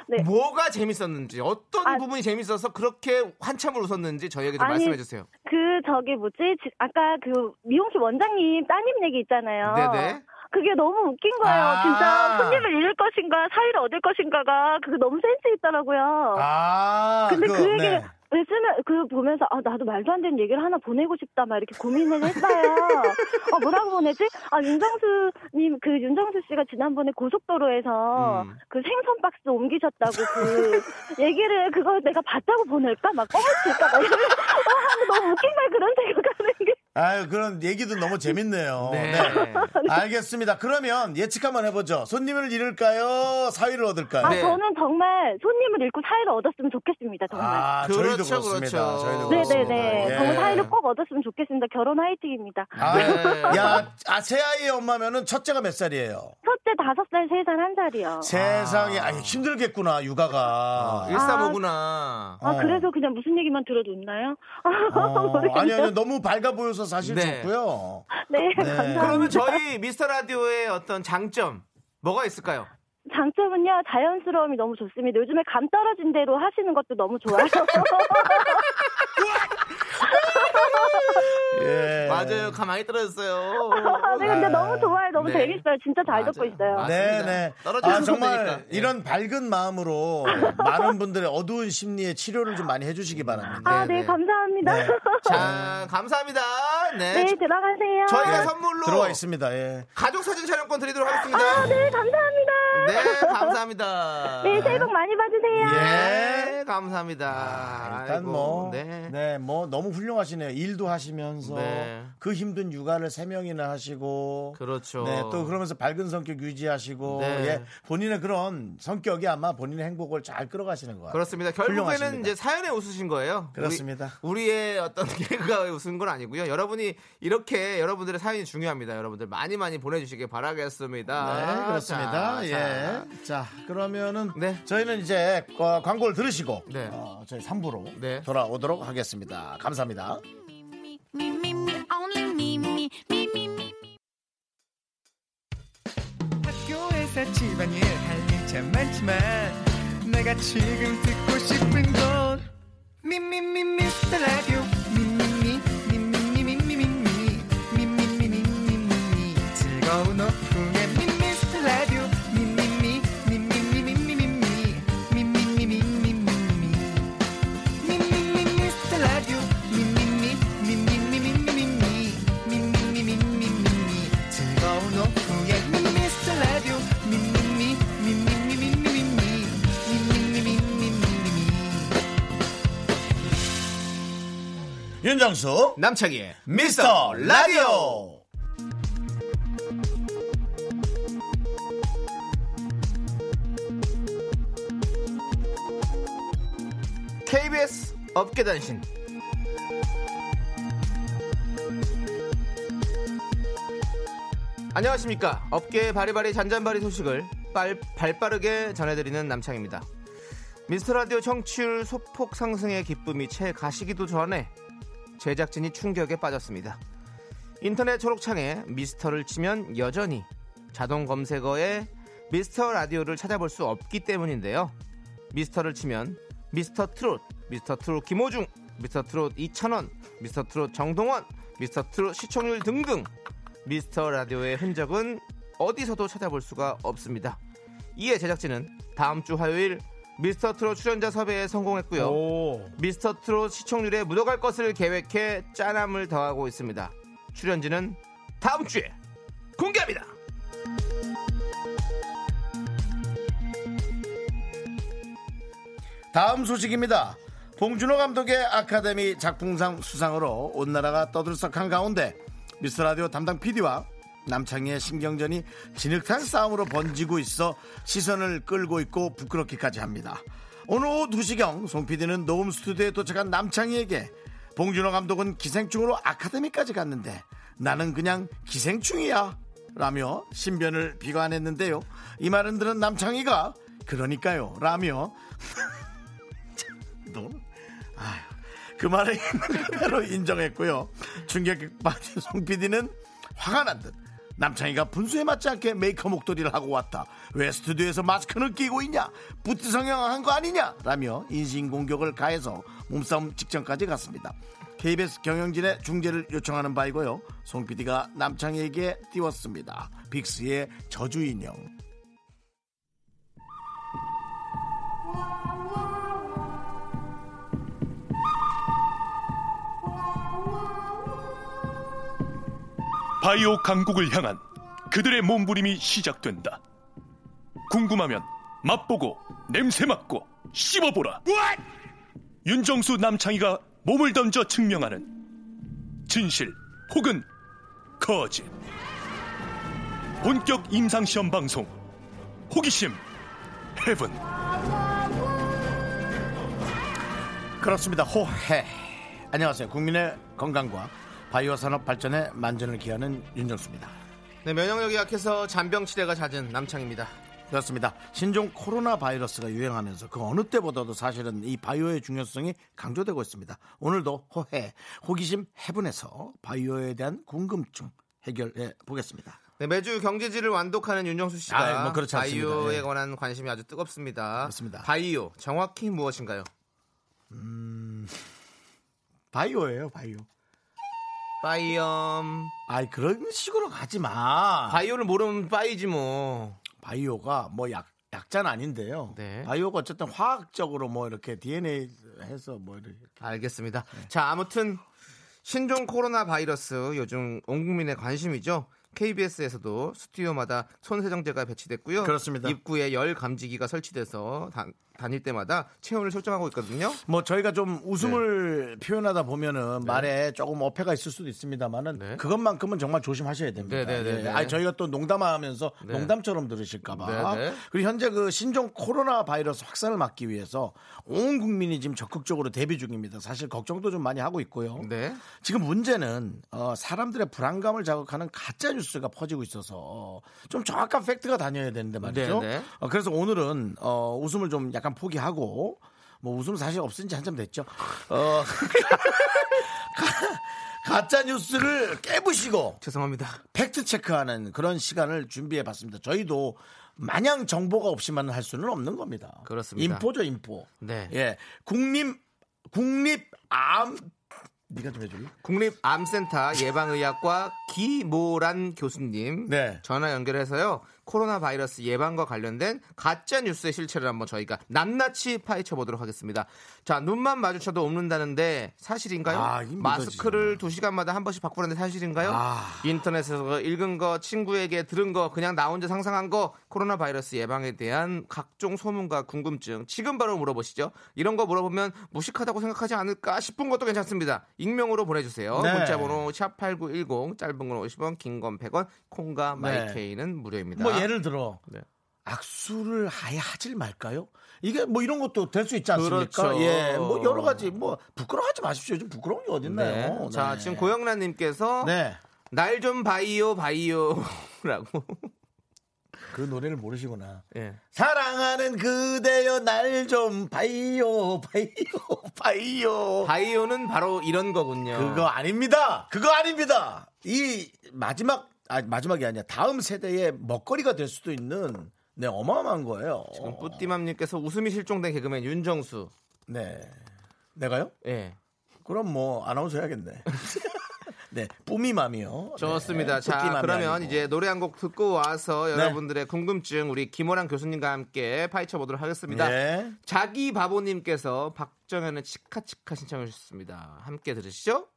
네. 뭐가 재밌었는지 어떤 아, 부분이 재밌어서 그렇게 한참을 웃었는지 저희에게 좀 아니, 말씀해주세요. 그 저기 뭐지? 아까 그 미용실 원장님 따님 얘기 있잖아요. 네네. 그게 너무 웃긴 거예요. 아~ 진짜 손님을 잃을 것인가 사이를 얻을 것인가가 그게 너무 센스 있더라고요. 아~ 근데 그, 그 얘기를 네. 왜 쓰면 그 보면서 아 나도 말도 안 되는 얘기를 하나 보내고 싶다 막 이렇게 고민을 했어요. 아 뭐라고 보내지? 아 윤정수님 그 윤정수 씨가 지난번에 고속도로에서 음. 그 생선 박스 옮기셨다고 그 얘기를 그거 내가 봤다고 보낼까 막 꺼물칠까 막 이러면 아 너무 웃긴 거야 그런 생각하는 게. 아유 그런 얘기도 너무 재밌네요. 네. 네. 알겠습니다. 그러면 예측 한번 해보죠. 손님을 잃을까요? 사위를 얻을까요? 아 네. 저는 정말 손님을 잃고 사위를 얻었으면 좋겠습니다. 정말. 아, 저희도 그렇죠, 그렇죠. 저희도 그렇습니다. 네네네. 예. 정말 사이를 꼭 얻었으면 좋겠습니다. 결혼 화이팅입니다. 아, 네. 야, 아, 새 아이의 엄마면은 첫째가 몇 살이에요? 첫째 다섯 살, 세 살, 한 살이요. 세상에, 아, 힘들겠구나 육아가. 일사모구나. 아, 아 어. 그래서 그냥 무슨 얘기만 들어도 웃나요? 어, 아니 아니 너무 밝아 보여서 사실 네. 좋고요. 네. 네. 감사합니다. 그러면 저희 미스터 라디오의 어떤 장점 뭐가 있을까요? 장점은요 자연스러움이 너무 좋습니다. 요즘에 감 떨어진 대로 하시는 것도 너무 좋아요. 예. 맞아요. 가만히 떨어졌어요. 네, 근데 아, 너무 좋아요. 너무 네. 재밌어요. 진짜 잘 맞아요. 듣고 있어요. 네네. 네. 아, 정말 되니까. 이런 밝은 마음으로 많은 분들의 어두운 심리에 치료를 좀 많이 해주시기 바랍니다. 아, 네, 네. 감사합니다. 네. 자, 감사합니다. 네, 네 들어가세요. 저희가 네, 선물로 들어와 있습니다. 예. 가족 사진 촬영권 드리도록 하겠습니다. 아, 네, 감사합니다. 네, 감사합니다. 네, 새해 복 많이 받으세요. 예, 감사합니다. 아, 일단 아이고, 뭐, 네. 네, 뭐 너무 훌륭하시네요. 일도 하시면서 네. 그 힘든 육아를 세 명이나 하시고, 그렇죠. 네, 또 그러면서 밝은 성격 유지하시고, 네. 예, 본인의 그런 성격이 아마 본인의 행복을 잘 끌어가시는 거예요. 그렇습니다. 결국에는 훌륭하십니다. 이제 사연에 웃으신 거예요. 그렇습니다. 우리, 우리의 어떤 개그가 웃은 건 아니고요. 여러분이 이렇게 여러분들의 사연이 중요합니다. 여러분들 많이 많이 보내주시길 바라겠습니다. 네, 그렇습니다. 자, 예. 자. 자 그러면은 네. 저희는 이제 어, 광고를 들으시고 네. 어, 저희 삼 부로 네. 돌아오도록 하겠습니다. 감사합니다. 학교에서 집안일 할 일 참 많지만 내가 지금 듣고 싶은 건 미미미 미스터 라디오 미미미 미미미 미미미 미미미 미미미 즐거운 오후 윤정수 남창희의 미스터 라디오. 케이비에스 업계단신. 안녕하십니까. 업계의 바리바리 잔잔바리 소식을 빨, 발빠르게 전해드리는 남창입니다. 미스터라디오 청취율 소폭 상승의 기쁨이 채 가시기도 전에 제작진이 충격에 빠졌습니다. 인터넷 초록창에 미스터를 치면 여전히 자동 검색어에 미스터라디오를 찾아볼 수 없기 때문인데요. 미스터를 치면 미스터트롯, 미스터트롯 김호중, 미스터트롯 이찬원, 미스터트롯 정동원, 미스터트롯 시청률 등등 미스터라디오의 흔적은 어디서도 찾아볼 수가 없습니다. 이에 제작진은 다음주 화요일 미스터트롯 출연자 섭외에 성공했고요. 오. 미스터트롯 시청률에 묻어갈 것을 계획해 짠함을 더하고 있습니다. 출연진은 다음주에 공개합니다. 다음 소식입니다. 봉준호 감독의 아카데미 작품상 수상으로 온 나라가 떠들썩한 가운데 미스터라디오 담당 피디와 남창희의 신경전이 진흙탕 싸움으로 번지고 있어 시선을 끌고 있고 부끄럽기까지 합니다. 오늘 오후 두 시경 송 피디는 녹음 스튜디오에 도착한 남창희에게 봉준호 감독은 기생충으로 아카데미까지 갔는데 나는 그냥 기생충이야 라며 신변을 비관했는데요. 이 말은 들은 남창희가 그러니까요 라며 너? 아휴, 그 말을 그대로 인정했고요. 충격에 빠진 송 피디는 화가 난 듯 남창희가 분수에 맞지 않게 메이커 목도리를 하고 왔다, 왜 스튜디오에서 마스크를 끼고 있냐, 부트 성형한 거 아니냐 라며 인신공격을 가해서 몸싸움 직전까지 갔습니다. 케이비에스 경영진의 중재를 요청하는 바이고요. 송 피디가 남창희에게 띄웠습니다. 빅스의 저주인형. 바이오 강국을 향한 그들의 몸부림이 시작된다. 궁금하면 맛보고 냄새 맡고 씹어보라. What? 윤정수 남창희가 몸을 던져 증명하는 진실 혹은 거짓. 본격 임상시험 방송 호기심 헤븐. 그렇습니다. 호해. 안녕하세요. 국민의 건강과 바이오 산업 발전에 만전을 기하는 윤정수입니다. 네, 면역력이 약해서 잔병치레가 잦은 남창입니다. 그렇습니다. 신종 코로나 바이러스가 유행하면서 그 어느 때보다도 사실은 이 바이오의 중요성이 강조되고 있습니다. 오늘도 호해, 호기심 해분에서 바이오에 대한 궁금증 해결해 보겠습니다. 네, 매주 경제지를 완독하는 윤정수 씨가 아, 뭐 그렇지 않습니다. 바이오에 예. 관한 관심이 아주 뜨겁습니다. 그렇습니다. 바이오, 정확히 무엇인가요? 음, 바이오예요, 바이오. 바이옴. 아이, 그런 식으로 가지 마. 바이오를 모르면 빠이지 뭐. 바이오가 뭐 약, 약자는 아닌데요. 네. 바이오가 어쨌든 화학적으로 뭐 이렇게 디엔에이 해서 뭐 이렇게. 알겠습니다. 네. 자, 아무튼 신종 코로나 바이러스 요즘 온 국민의 관심이죠. 케이비에스에서도 스튜디오마다 손세정제가 배치됐고요. 그렇습니다. 입구에 열 감지기가 설치돼서 다, 다닐 때마다 체온을 설정하고 있거든요. 뭐 저희가 좀 웃음을 네. 표현하다 보면은 네. 말에 조금 어폐가 있을 수도 있습니다만은 네. 그것만큼은 정말 조심하셔야 됩니다. 네네네. 네. 아니, 저희가 또 농담하면서 네. 농담처럼 들으실까봐. 네네. 그리고 현재 그 신종 코로나 바이러스 확산을 막기 위해서 온 국민이 지금 적극적으로 대비 중입니다. 사실 걱정도 좀 많이 하고 있고요. 네. 지금 문제는 어, 사람들의 불안감을 자극하는 가짜 뉴스. 뉴스가 퍼지고 있어서 좀 정확한 팩트가 다녀야 되는데 말이죠. 네네. 그래서 오늘은 어, 웃음을 좀 약간 포기하고 뭐 웃음 사실 없은 지 한참 됐죠. 어, 가짜 뉴스를 깨부시고 죄송합니다. 팩트 체크하는 그런 시간을 준비해봤습니다. 저희도 마냥 정보가 없이만 할 수는 없는 겁니다. 그렇습니다. 인포죠, 인포. 네. 예, 국립 국립 암 네가 좀 해줄래? 국립암센터 예방의학과 기모란 교수님 네. 전화 연결해서요. 코로나 바이러스 예방과 관련된 가짜 뉴스의 실체를 한번 저희가 낱낱이 파헤쳐 보도록 하겠습니다. 자, 눈만 마주쳐도 없는다는데 사실인가요? 아, 마스크를 두 시간마다 한 번씩 바꾸는데 사실인가요? 아. 인터넷에서 읽은 거, 친구에게 들은 거, 그냥 나 혼자 상상한 거, 코로나 바이러스 예방에 대한 각종 소문과 궁금증 지금 바로 물어보시죠. 이런 거 물어보면 무식하다고 생각하지 않을까 싶은 것도 괜찮습니다. 익명으로 보내주세요. 네. 문자번호 샵팔구일공, 짧은 건 오십 원, 긴 건 백 원, 콩과 마이케이는 네. 무료입니다. 뭐 예를 들어 네. 악수를 아예 하질 말까요? 이게 뭐 이런 것도 될 수 있지 않습니까? 그렇죠. 예, 뭐 여러 가지 뭐 부끄러워하지 마십시오. 요즘 부끄러운 게 어딨나요? 네. 네. 자, 지금 고영란님께서 네. 날 좀 바이오 바이오라고. 그 노래를 모르시구나. 예. 사랑하는 그대여 날 좀 바이오 바이오 바이오. 바이오는 바로 이런 거군요. 그거 아닙니다. 그거 아닙니다. 이 마지막 아 마지막이 아니야. 다음 세대의 먹거리가 될 수도 있는 네 어마어마한 거예요. 지금 뿌띠맘님께서 웃음이 실종된 개그맨 윤정수. 네. 내가요? 예. 그럼 뭐 아나운서 해야겠네. 네, 뿜이맘이요. 좋습니다. 네, 자, 그러면 아니고. 이제 노래 한 곡 듣고 와서 여러분들의 네. 궁금증 우리 김호랑 교수님과 함께 파헤쳐 보도록 하겠습니다. 네. 자기 바보님께서 박정현의 치카치카 신청해 주셨습니다. 함께 들으시죠.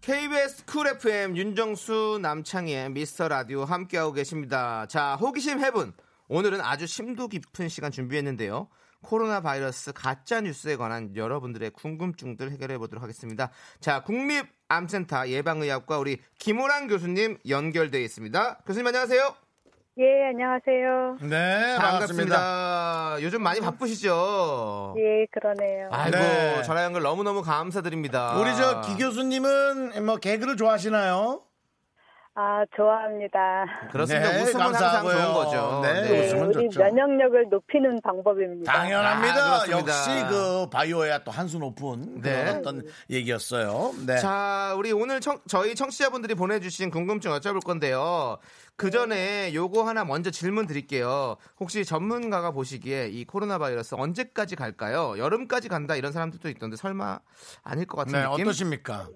케이비에스 쿨 에프엠 윤정수 남창희의 미스터라디오 함께하고 계십니다. 자, 호기심 해분. 오늘은 아주 심도 깊은 시간 준비했는데요. 코로나 바이러스 가짜 뉴스에 관한 여러분들의 궁금증들 해결해 보도록 하겠습니다. 자, 국립암센터 예방의학과 우리 김호랑 교수님 연결돼 있습니다. 교수님 안녕하세요. 예, 안녕하세요. 네, 반갑습니다. 반갑습니다. 요즘 많이 바쁘시죠? 예, 그러네요. 아이고, 네. 전화 연결 너무 너무 감사드립니다. 우리 저 기 교수님은 뭐 개그를 좋아하시나요? 아, 좋아합니다. 그렇습니다. 네, 웃음은 감사하고요. 항상 좋은 거죠. 네, 네, 웃음은 우리 좋죠. 면역력을 높이는 방법입니다. 당연합니다. 아, 역시 그 바이오야 또 한 수 높은 네. 그런 어떤 얘기였어요. 네. 자, 우리 오늘 청, 저희 청취자분들이 보내주신 궁금증 여쭤볼 건데요. 그 전에 요거 하나 먼저 질문 드릴게요. 혹시 전문가가 보시기에 이 코로나 바이러스 언제까지 갈까요? 여름까지 간다 이런 사람들도 있던데 설마 아닐 것 같은 네, 느낌? 어떠십니까?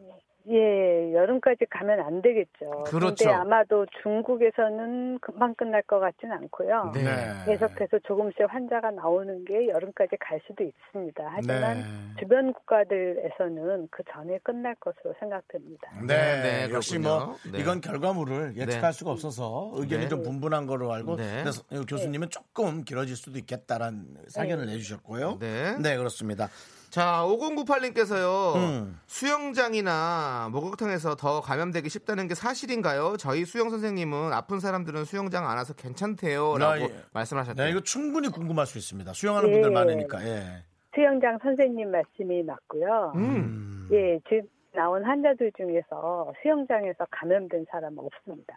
예, 여름까지 가면 안 되겠죠. 그런데 그렇죠. 아마도 중국에서는 금방 끝날 것 같지는 않고요. 네. 계속해서 조금씩 환자가 나오는 게 여름까지 갈 수도 있습니다. 하지만 네. 주변 국가들에서는 그 전에 끝날 것으로 생각됩니다. 네, 네, 네 역시 뭐 네. 이건 결과물을 예측할 네. 수가 없어서 의견이 네. 좀 분분한 거로 알고 네. 그래서 교수님은 네. 조금 길어질 수도 있겠다라는 사견을 네. 내주셨고요. 네, 네 그렇습니다. 자, 오공구팔님께서요. 음. 수영장이나 목욕탕에서 더 감염되기 쉽다는 게 사실인가요? 저희 수영 선생님은 아픈 사람들은 수영장 안 와서 괜찮대요. 라고 네, 말씀하셨대요. 네, 이거 충분히 궁금할 수 있습니다. 수영하는 예, 분들 많으니까. 예. 수영장 선생님 말씀이 맞고요. 음. 예, 지금 나온 환자들 중에서 수영장에서 감염된 사람은 없습니다.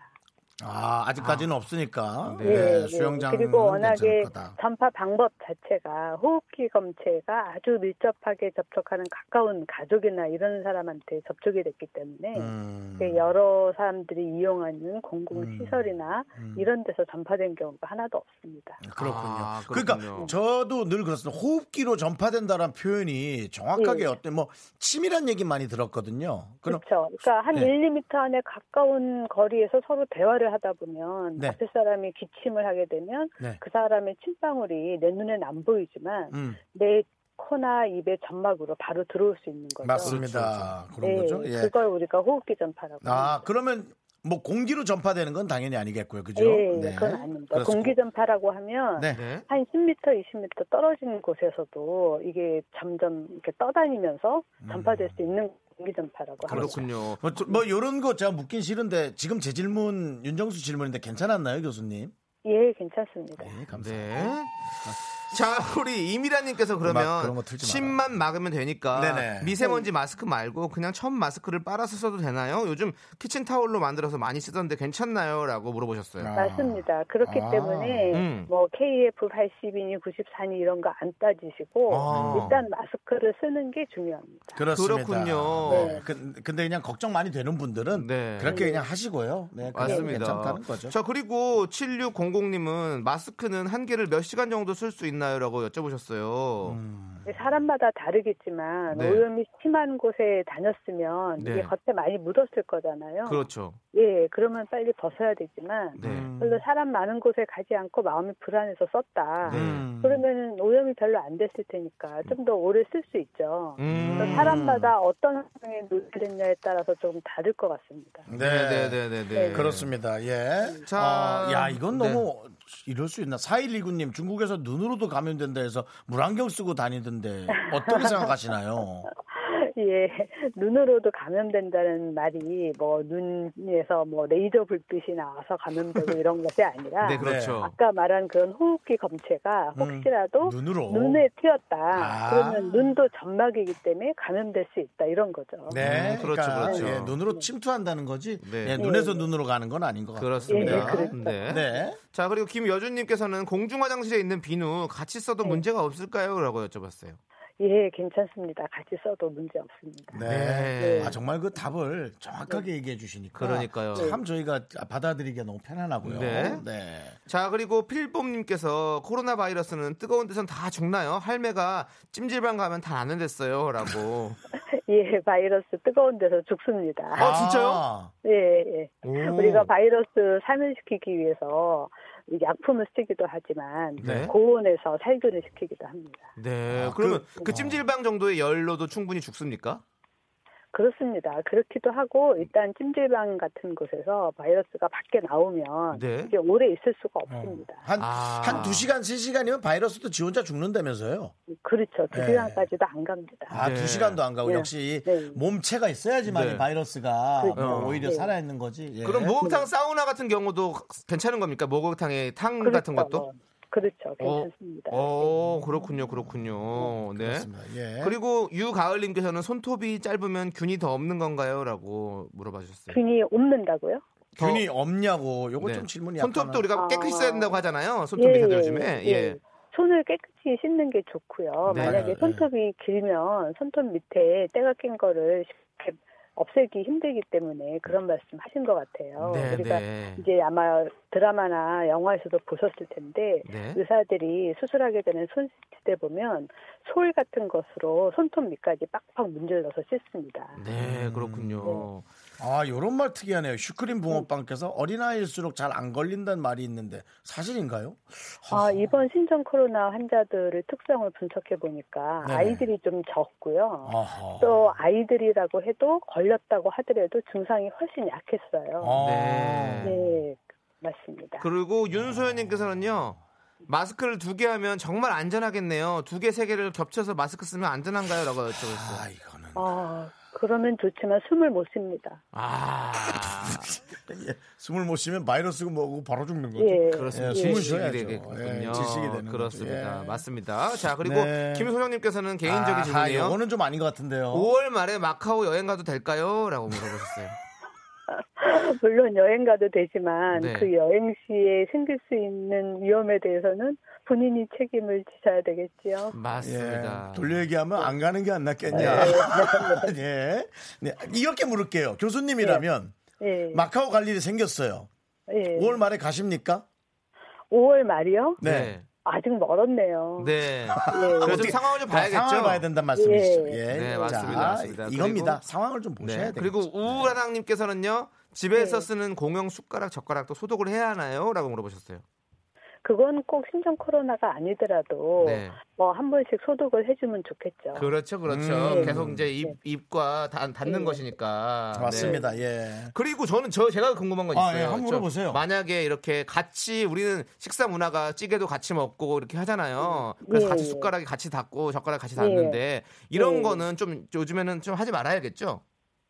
아, 아직까지는 아. 없으니까. 네, 네 수영장. 그리고 워낙에 전파 방법 자체가 호흡기 검체가 아주 밀접하게 접촉하는 가까운 가족이나 이런 사람한테 접촉이 됐기 때문에 음. 여러 사람들이 이용하는 공공시설이나 음. 이런 데서 전파된 경우가 하나도 없습니다. 그렇군요. 아, 그렇군요. 그러니까 저도 늘 그렇습니다. 호흡기로 전파된다라는 표현이 정확하게 예. 어때? 뭐 침이란 얘기 많이 들었거든요. 그럼, 그렇죠. 그러니까 한 네. 일, 이 미터 안에 가까운 거리에서 서로 대화를 하다 보면 네. 앞에 사람이 기침을 하게 되면 네. 그 사람의 침방울이 내 눈엔 안 보이지만 음. 내 코나 입의 점막으로 바로 들어올 수 있는 거죠. 맞습니다. 그렇죠. 그런 네, 거죠. 예. 그걸 우리가 호흡기 전파라고. 아 합니다. 그러면 뭐 공기로 전파되는 건 당연히 아니겠고요, 그죠? 네, 네. 그건 아닙니다. 공기 전파라고 하면 네. 한 십 미터, 이십 미터 떨어진 곳에서도 이게 점점 이렇게 떠다니면서 전파될 수 있는. 전파라고 그렇군요. 합니다. 뭐 이런 거 제가 묻긴 싫은데 지금 제 질문 윤정수 질문인데 괜찮았나요, 교수님? 예, 괜찮습니다. 네, 감사합니다. 네. 자, 우리 이미라님께서 그러면 침만 막으면 되니까 네네. 미세먼지 마스크 말고 그냥 천 마스크를 빨아서 써도 되나요? 요즘 키친타올로 만들어서 많이 쓰던데 괜찮나요? 라고 물어보셨어요. 아. 맞습니다. 그렇기 아. 때문에 음. 뭐 케이에프 팔십이니 구십사니 이런 거 안 따지시고 아. 일단 마스크를 쓰는 게 중요합니다. 그렇습니다. 그렇군요. 네. 그, 근데 그냥 걱정 많이 되는 분들은 네. 그렇게 네. 그냥 하시고요. 네, 맞습니다. 괜찮다는 거죠. 자, 그리고 칠육공공님은 마스크는 한 개를 몇 시간 정도 쓸 수 있나요? 라고 여쭤보셨어요. 음. 사람마다 다르겠지만 네. 오염이 심한 곳에 다녔으면 네. 이게 겉에 많이 묻었을 거잖아요. 그렇죠. 예, 그러면 빨리 벗어야 되지만 네. 별로 사람 많은 곳에 가지 않고 마음이 불안해서 썼다. 네. 그러면 오염이 별로 안 됐을 테니까 좀 더 오래 쓸 수 있죠. 음. 사람마다 어떤 환경에 노출했냐에 따라서 좀 다를 것 같습니다. 네, 네, 네, 네, 네. 그렇습니다. 예. 자, 어, 야 이건 너무 네. 이럴 수 있나? 사일이구님 중국에서 눈으로도 감염된다 해서 물안경 쓰고 다니던데 어떻게 생각하시나요? 가지의 눈으로도 감염된다는 말이 뭐 눈에서 뭐 레이저 불빛이 나와서 감염되고 이런 것이 아니라 네, 그렇죠. 아까 말한 그런 호흡기 검체가 혹시라도 음, 눈으로. 눈에 튀었다. 아. 그러면 눈도 점막이기 때문에 감염될 수 있다 이런 거죠. 네, 음, 그렇죠, 그러니까, 그렇죠. 예, 눈으로 침투한다는 거지. 네. 예, 눈에서 예. 눈으로 가는 건 아닌 것 같아요. 그렇습니다. 예, 네. 네. 자 그리고 김여준님께서는 공중 화장실에 있는 비누 같이 써도 예. 문제가 없을까요?라고 여쭤봤어요. 예, 괜찮습니다. 같이 써도 문제 없습니다. 네. 네. 아, 정말 그 답을 정확하게 네. 얘기해 주시니까. 그러니까요. 참 저희가 받아들이기가 너무 편안하고요. 네. 네. 자, 그리고 필봄님께서 코로나 바이러스는 뜨거운 데선 다 죽나요? 할매가 찜질방 가면 다 안 됐어요. 라고. 예, 바이러스 뜨거운 데서 죽습니다. 아, 진짜요? 예, 예. 오. 우리가 바이러스 사멸시키기 위해서 약품을 쓰기도 하지만 네. 고온에서 살균을 시키기도 합니다. 네, 아, 그러면 그, 그 찜질방 정도의 열로도 충분히 죽습니까? 그렇습니다. 그렇기도 하고 일단 찜질방 같은 곳에서 바이러스가 밖에 나오면 네. 이게 오래 있을 수가 없습니다. 한, 아. 한 두 시간, 세 시간이면 바이러스도 지 혼자 죽는다면서요? 그렇죠. 두 시간까지도 네. 안 갑니다. 아, 네. 두 시간도 안 가고 네. 역시 네. 몸체가 있어야지만 네. 바이러스가 그렇죠. 오히려 네. 살아있는 거지. 예. 그럼 목욕탕 네. 사우나 같은 경우도 괜찮은 겁니까? 목욕탕에 탕 그렇죠. 같은 것도? 그렇죠. 괜찮습니다. 어, 어, 그렇군요. 그렇군요. 네. 그렇습니다. 예. 그리고 유가을님께서는 손톱이 짧으면 균이 더 없는 건가요? 라고 물어봐 주셨어요. 균이 없는다고요? 균이 없냐고. 요거 네. 좀 질문이 약간. 손톱도 우리가 깨끗이 써야 된다고 하잖아요. 손톱이 예, 요즘에. 예. 예. 손을 깨끗이 씻는 게 좋고요. 네. 만약에 손톱이 길면 손톱 밑에 때가 낀 거를 쉽게 없애기 힘들기 때문에 그런 말씀 하신 것 같아요. 네, 우리가 네. 이제 아마 드라마나 영화에서도 보셨을 텐데 네. 의사들이 수술하게 되는 손시대 보면 솔 같은 것으로 손톱 밑까지 빡빡 문질러서 씻습니다. 네, 그렇군요. 네. 아, 이런 말 특이하네요. 슈크림 붕어빵께서 어린아이일수록 잘 안 걸린다는 말이 있는데 사실인가요? 아, 이번 신종 코로나 환자들의 특성을 분석해 보니까 네네. 아이들이 좀 적고요. 아하. 또 아이들이라고 해도 걸렸다고 하더라도 증상이 훨씬 약했어요. 아. 네. 네, 맞습니다. 그리고 윤소연님께서는요. 마스크를 두 개 하면 정말 안전하겠네요. 두 개, 세 개를 겹쳐서 마스크 쓰면 안전한가요? 라고 여쭤봤어요. 아, 이거는... 아. 그러면 좋지만 숨을 못 쉽니다. 아, 예, 숨을 못 쉬면 바이러스고 뭐고 바로 죽는 거죠. 예, 그렇습니다. 예, 숨을 쉬어야 되겠군요. 질식이 되는 그렇습니다. 예. 맞습니다. 자 그리고 네. 김소장님께서는 개인적인 질문이요. 아, 이거는 좀 아닌 것 같은데요. 오월 말에 마카오 여행 가도 될까요? 라고 물어보셨어요. 물론 여행 가도 되지만 네. 그 여행 시에 생길 수 있는 위험에 대해서는 본인이 책임을 지셔야 되겠지요. 맞습니다. 예, 돌려 얘기하면 안 가는 게 안 낫겠냐. 예. 네, 이렇게 물을게요. 교수님이라면 예. 예. 마카오 갈 일이 생겼어요. 예. 오월 말에 가십니까? 오월 말이요? 네. 네. 아직 멀었네요. 네. 네. 요즘 상황을 좀 봐야겠죠. 상황을 봐야 된다는 말씀이시죠. 예. 예. 네, 맞습니다. 자, 맞습니다. 이겁니다. 그리고, 상황을 좀 보셔야 네. 되겠죠. 그리고 우울하당님께서는요. 집에서 네. 쓰는 공용 숟가락, 젓가락도 소독을 해야 하나요? 라고 물어보셨어요. 그건 꼭 신종 코로나가 아니더라도 네. 뭐 한 번씩 소독을 해주면 좋겠죠. 그렇죠, 그렇죠. 음. 계속 이제 입, 네. 입과 다, 닿는 네. 것이니까. 맞습니다. 네. 예. 그리고 저는 저 제가 궁금한 건 아, 있어요. 예, 한번 물어보세요. 만약에 이렇게 같이 우리는 식사 문화가 찌개도 같이 먹고 이렇게 하잖아요. 그래서 예, 같이 숟가락이 같이 닿고 젓가락 같이 닿는데 예. 이런 예. 거는 좀 요즘에는 좀 하지 말아야겠죠.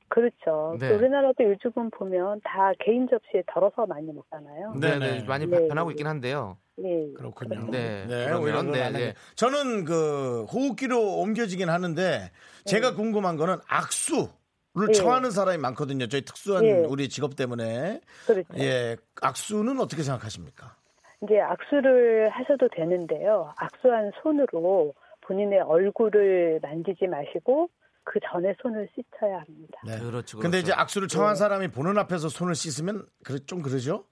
그렇죠. 네. 우리나라도 요즘은 보면 다 개인 접시에 덜어서 많이 먹잖아요. 네, 네. 많이 네. 변하고 있긴 한데요. 네. 그렇군요. 네. 네. 그런 네. 네. 저는 그 호흡기로 옮겨지긴 하는데 제가 네. 궁금한 거는 악수. 를 예. 처하는 사람이 많거든요. 저희 특수한 예. 우리 직업 때문에. 그렇죠. 예. 악수는 어떻게 생각하십니까? 이제 악수를 하셔도 되는데요. 악수한 손으로 본인의 얼굴을 만지지 마시고 그 전에 손을 씻어야 합니다. 네. 그렇죠. 그렇죠. 근데 이제 악수를 청한 네. 사람이 보는 앞에서 손을 씻으면 좀 그러죠?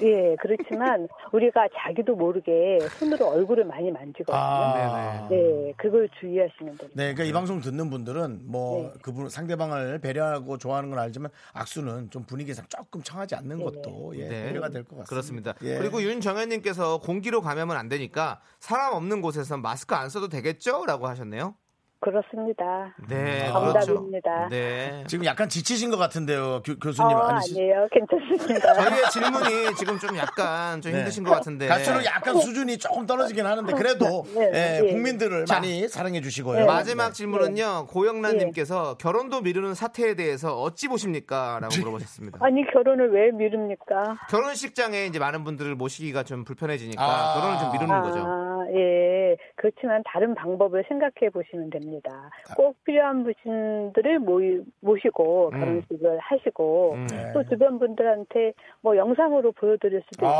예, 그렇지만 우리가 자기도 모르게 손으로 얼굴을 많이 만지거든요. 아, 네, 그걸 주의하시면 됩니다. 네, 그러니까 이 방송 듣는 분들은 뭐 네. 그분 상대방을 배려하고 좋아하는 건 알지만 악수는 좀 분위기상 조금 청하지 않는 네. 것도 예, 네. 배려가 될 것 같습니다. 그렇습니다. 예. 그리고 윤정현님께서 공기로 감염은 안 되니까 사람 없는 곳에서 마스크 안 써도 되겠죠? 라고 하셨네요. 그렇습니다. 네, 정답입니다. 아, 그렇죠. 네. 지금 약간 지치신 것 같은데요, 교, 교수님. 어, 아니시... 아니에요, 괜찮습니다. 저희의 질문이 지금 좀 약간 좀 네. 힘드신 것 같은데. 갈수록 약간 수준이 조금 떨어지긴 하는데 그래도 네, 네, 예, 예. 국민들을 자, 많이 사랑해 주시고요. 네. 마지막 네. 질문은요, 고영란님께서 네. 결혼도 미루는 사태에 대해서 어찌 보십니까?라고 물어보셨습니다. 아니 결혼을 왜 미룹니까? 결혼식장에 이제 많은 분들을 모시기가 좀 불편해지니까 아~ 결혼을 좀 미루는 아~ 거죠. 예, 그렇지만 다른 방법을 생각해 보시면 됩니다. 꼭 필요한 분들을 모이, 모시고 결혼식을 음. 하시고 네. 또 주변 분들한테 뭐 영상으로 보여드릴 수도 아,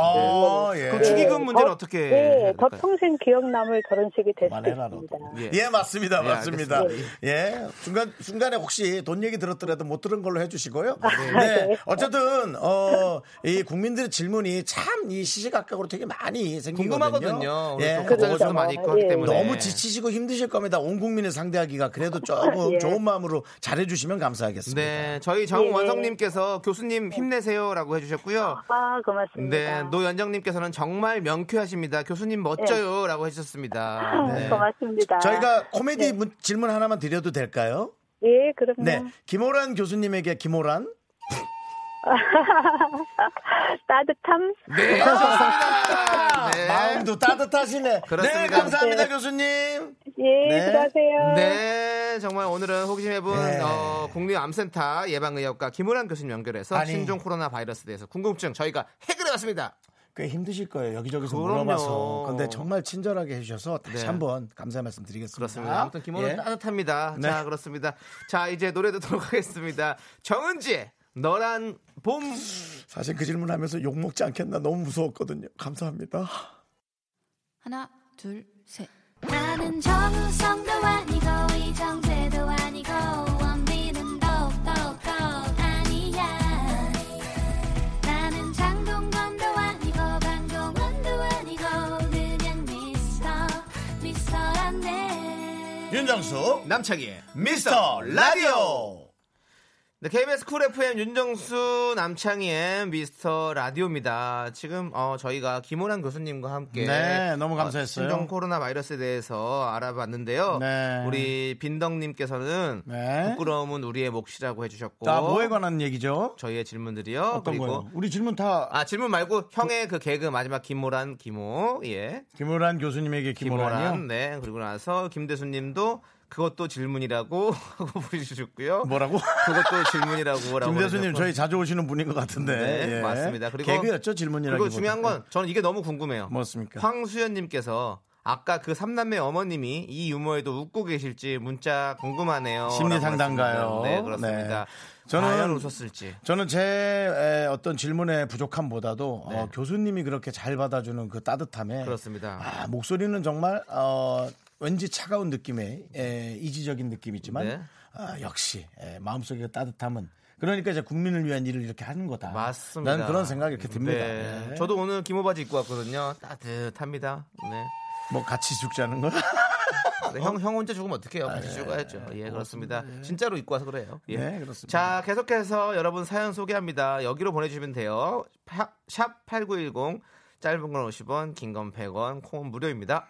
있고 예. 그 축의금 문제는 더, 어떻게 예, 더 평생 기억 남을 결혼식이 될 수도 있습니다. 예. 예, 맞습니다. 예, 맞습니다. 예. 예, 중간, 순간에 혹시 돈 얘기 들었더라도 못 들은 걸로 해주시고요. 네. 네. 어쨌든 어, 이 국민들의 질문이 참 이 시시각각으로 되게 많이 생기거든요. 궁금하거든요. 예. 그렇죠. 많이 있기 예. 때문에. 너무 지치시고 힘드실 겁니다. 온 국민을 상대하기가 그래도 조금 예. 좋은 마음으로 잘해주시면 감사하겠습니다. 네, 저희 정원성님께서 예. 교수님 힘내세요라고 해주셨고요. 아, 고맙습니다. 네, 노연정님께서는 정말 명쾌하십니다. 교수님 멋져요라고 예. 해주셨습니다. 네. 고맙습니다. 저희가 코미디 예. 질문 하나만 드려도 될까요? 예, 그럼요. 네, 김호란 교수님에게 김호란. 따뜻함. 네, 감사합니다. 네. 마음도 따뜻하시네. 그렇습니다. 네, 감사합니다, 네. 교수님. 예, 네. 들어가세요. 네, 정말 오늘은 호기심해본 네. 어, 국립암센터 예방의학과 김우란 교수님 연결해서 아니, 신종 코로나 바이러스에 대해서 궁금증 저희가 해결해봤습니다. 꽤 힘드실 거예요. 여기저기서 그럼요. 물어봐서. 근데 정말 친절하게 해주셔서 다시 네. 한번 감사의 말씀 드리겠습니다. 그렇습니다. 아무튼 김우란 예. 따뜻합니다. 네. 자, 그렇습니다. 자, 이제 노래 듣도록 하겠습니다. 정은지의 너란 봄. 사실 그 질문하면서 욕 먹지 않겠나 너무 무서웠거든요. 감사합니다. 하나, 둘, 셋. 나는 정우성도 아니고 이정재도 아니고 원빈은 더욱더 아니야. 나는 장동건도 아니고 강동원도 아니고 그냥 미스터 미스터란데. 윤정수 남창희 미스터 라디오. 네, 케이비에스 쿨 에프엠 윤정수 남창희의 미스터 라디오입니다. 지금 어, 저희가 김호란 교수님과 함께 네, 너무 감사했어요. 어, 신종 코로나 바이러스에 대해서 알아봤는데요. 네. 우리 빈덕님께서는 네. 부끄러움은 우리의 몫이라고 해주셨고. 자, 뭐에 관한 얘기죠? 저희의 질문들이요. 어떤 그리고 거예요? 우리 질문 다. 아, 질문 말고 형의 그 개그 마지막 김호란 김호. 예. 김호란 교수님에게 김호란이요. 네. 그리고 나서 김대수님도. 그것도 질문이라고 하고 보내주셨고요. 뭐라고? 그것도 질문이라고. 김 교수님 저희 자주 오시는 분인 것 같은데. 네, 예. 맞습니다. 그리고 개그였죠 질문이라고. 그리고 중요한 건 저는 이게 너무 궁금해요. 뭐였습니까? 황수연님께서 아까 그 삼남매 어머님이 이 유머에도 웃고 계실지 문자 궁금하네요. 심리상담가요. 네, 그렇습니다. 네. 저는 과연 웃었을지. 저는 제 어떤 질문의 부족함보다도 네. 어, 교수님이 그렇게 잘 받아주는 그 따뜻함에. 그렇습니다. 아, 목소리는 정말 어. 왠지 차가운 느낌의 에, 이지적인 느낌이지만 네. 아, 역시 에, 마음속의 따뜻함은 그러니까 이제 국민을 위한 일을 이렇게 하는 거다. 맞습니다. 나는 그런 생각이 이렇게 듭니다. 네. 네. 저도 오늘 기모 바지 입고 왔거든요. 따뜻합니다. 네. 뭐 같이 죽자는 거야? 네, 형, 형 혼자 죽으면 어떡해요? 같이 아, 네. 죽어야죠. 예, 그렇습니다. 예. 진짜로 입고 와서 그래요. 예. 네, 그렇습니다. 자, 계속해서 여러분 사연 소개합니다. 여기로 보내주시면 돼요. 파, 샵 팔구일공 짧은 건 오십 원, 긴 건 백 원, 콩은 무료입니다.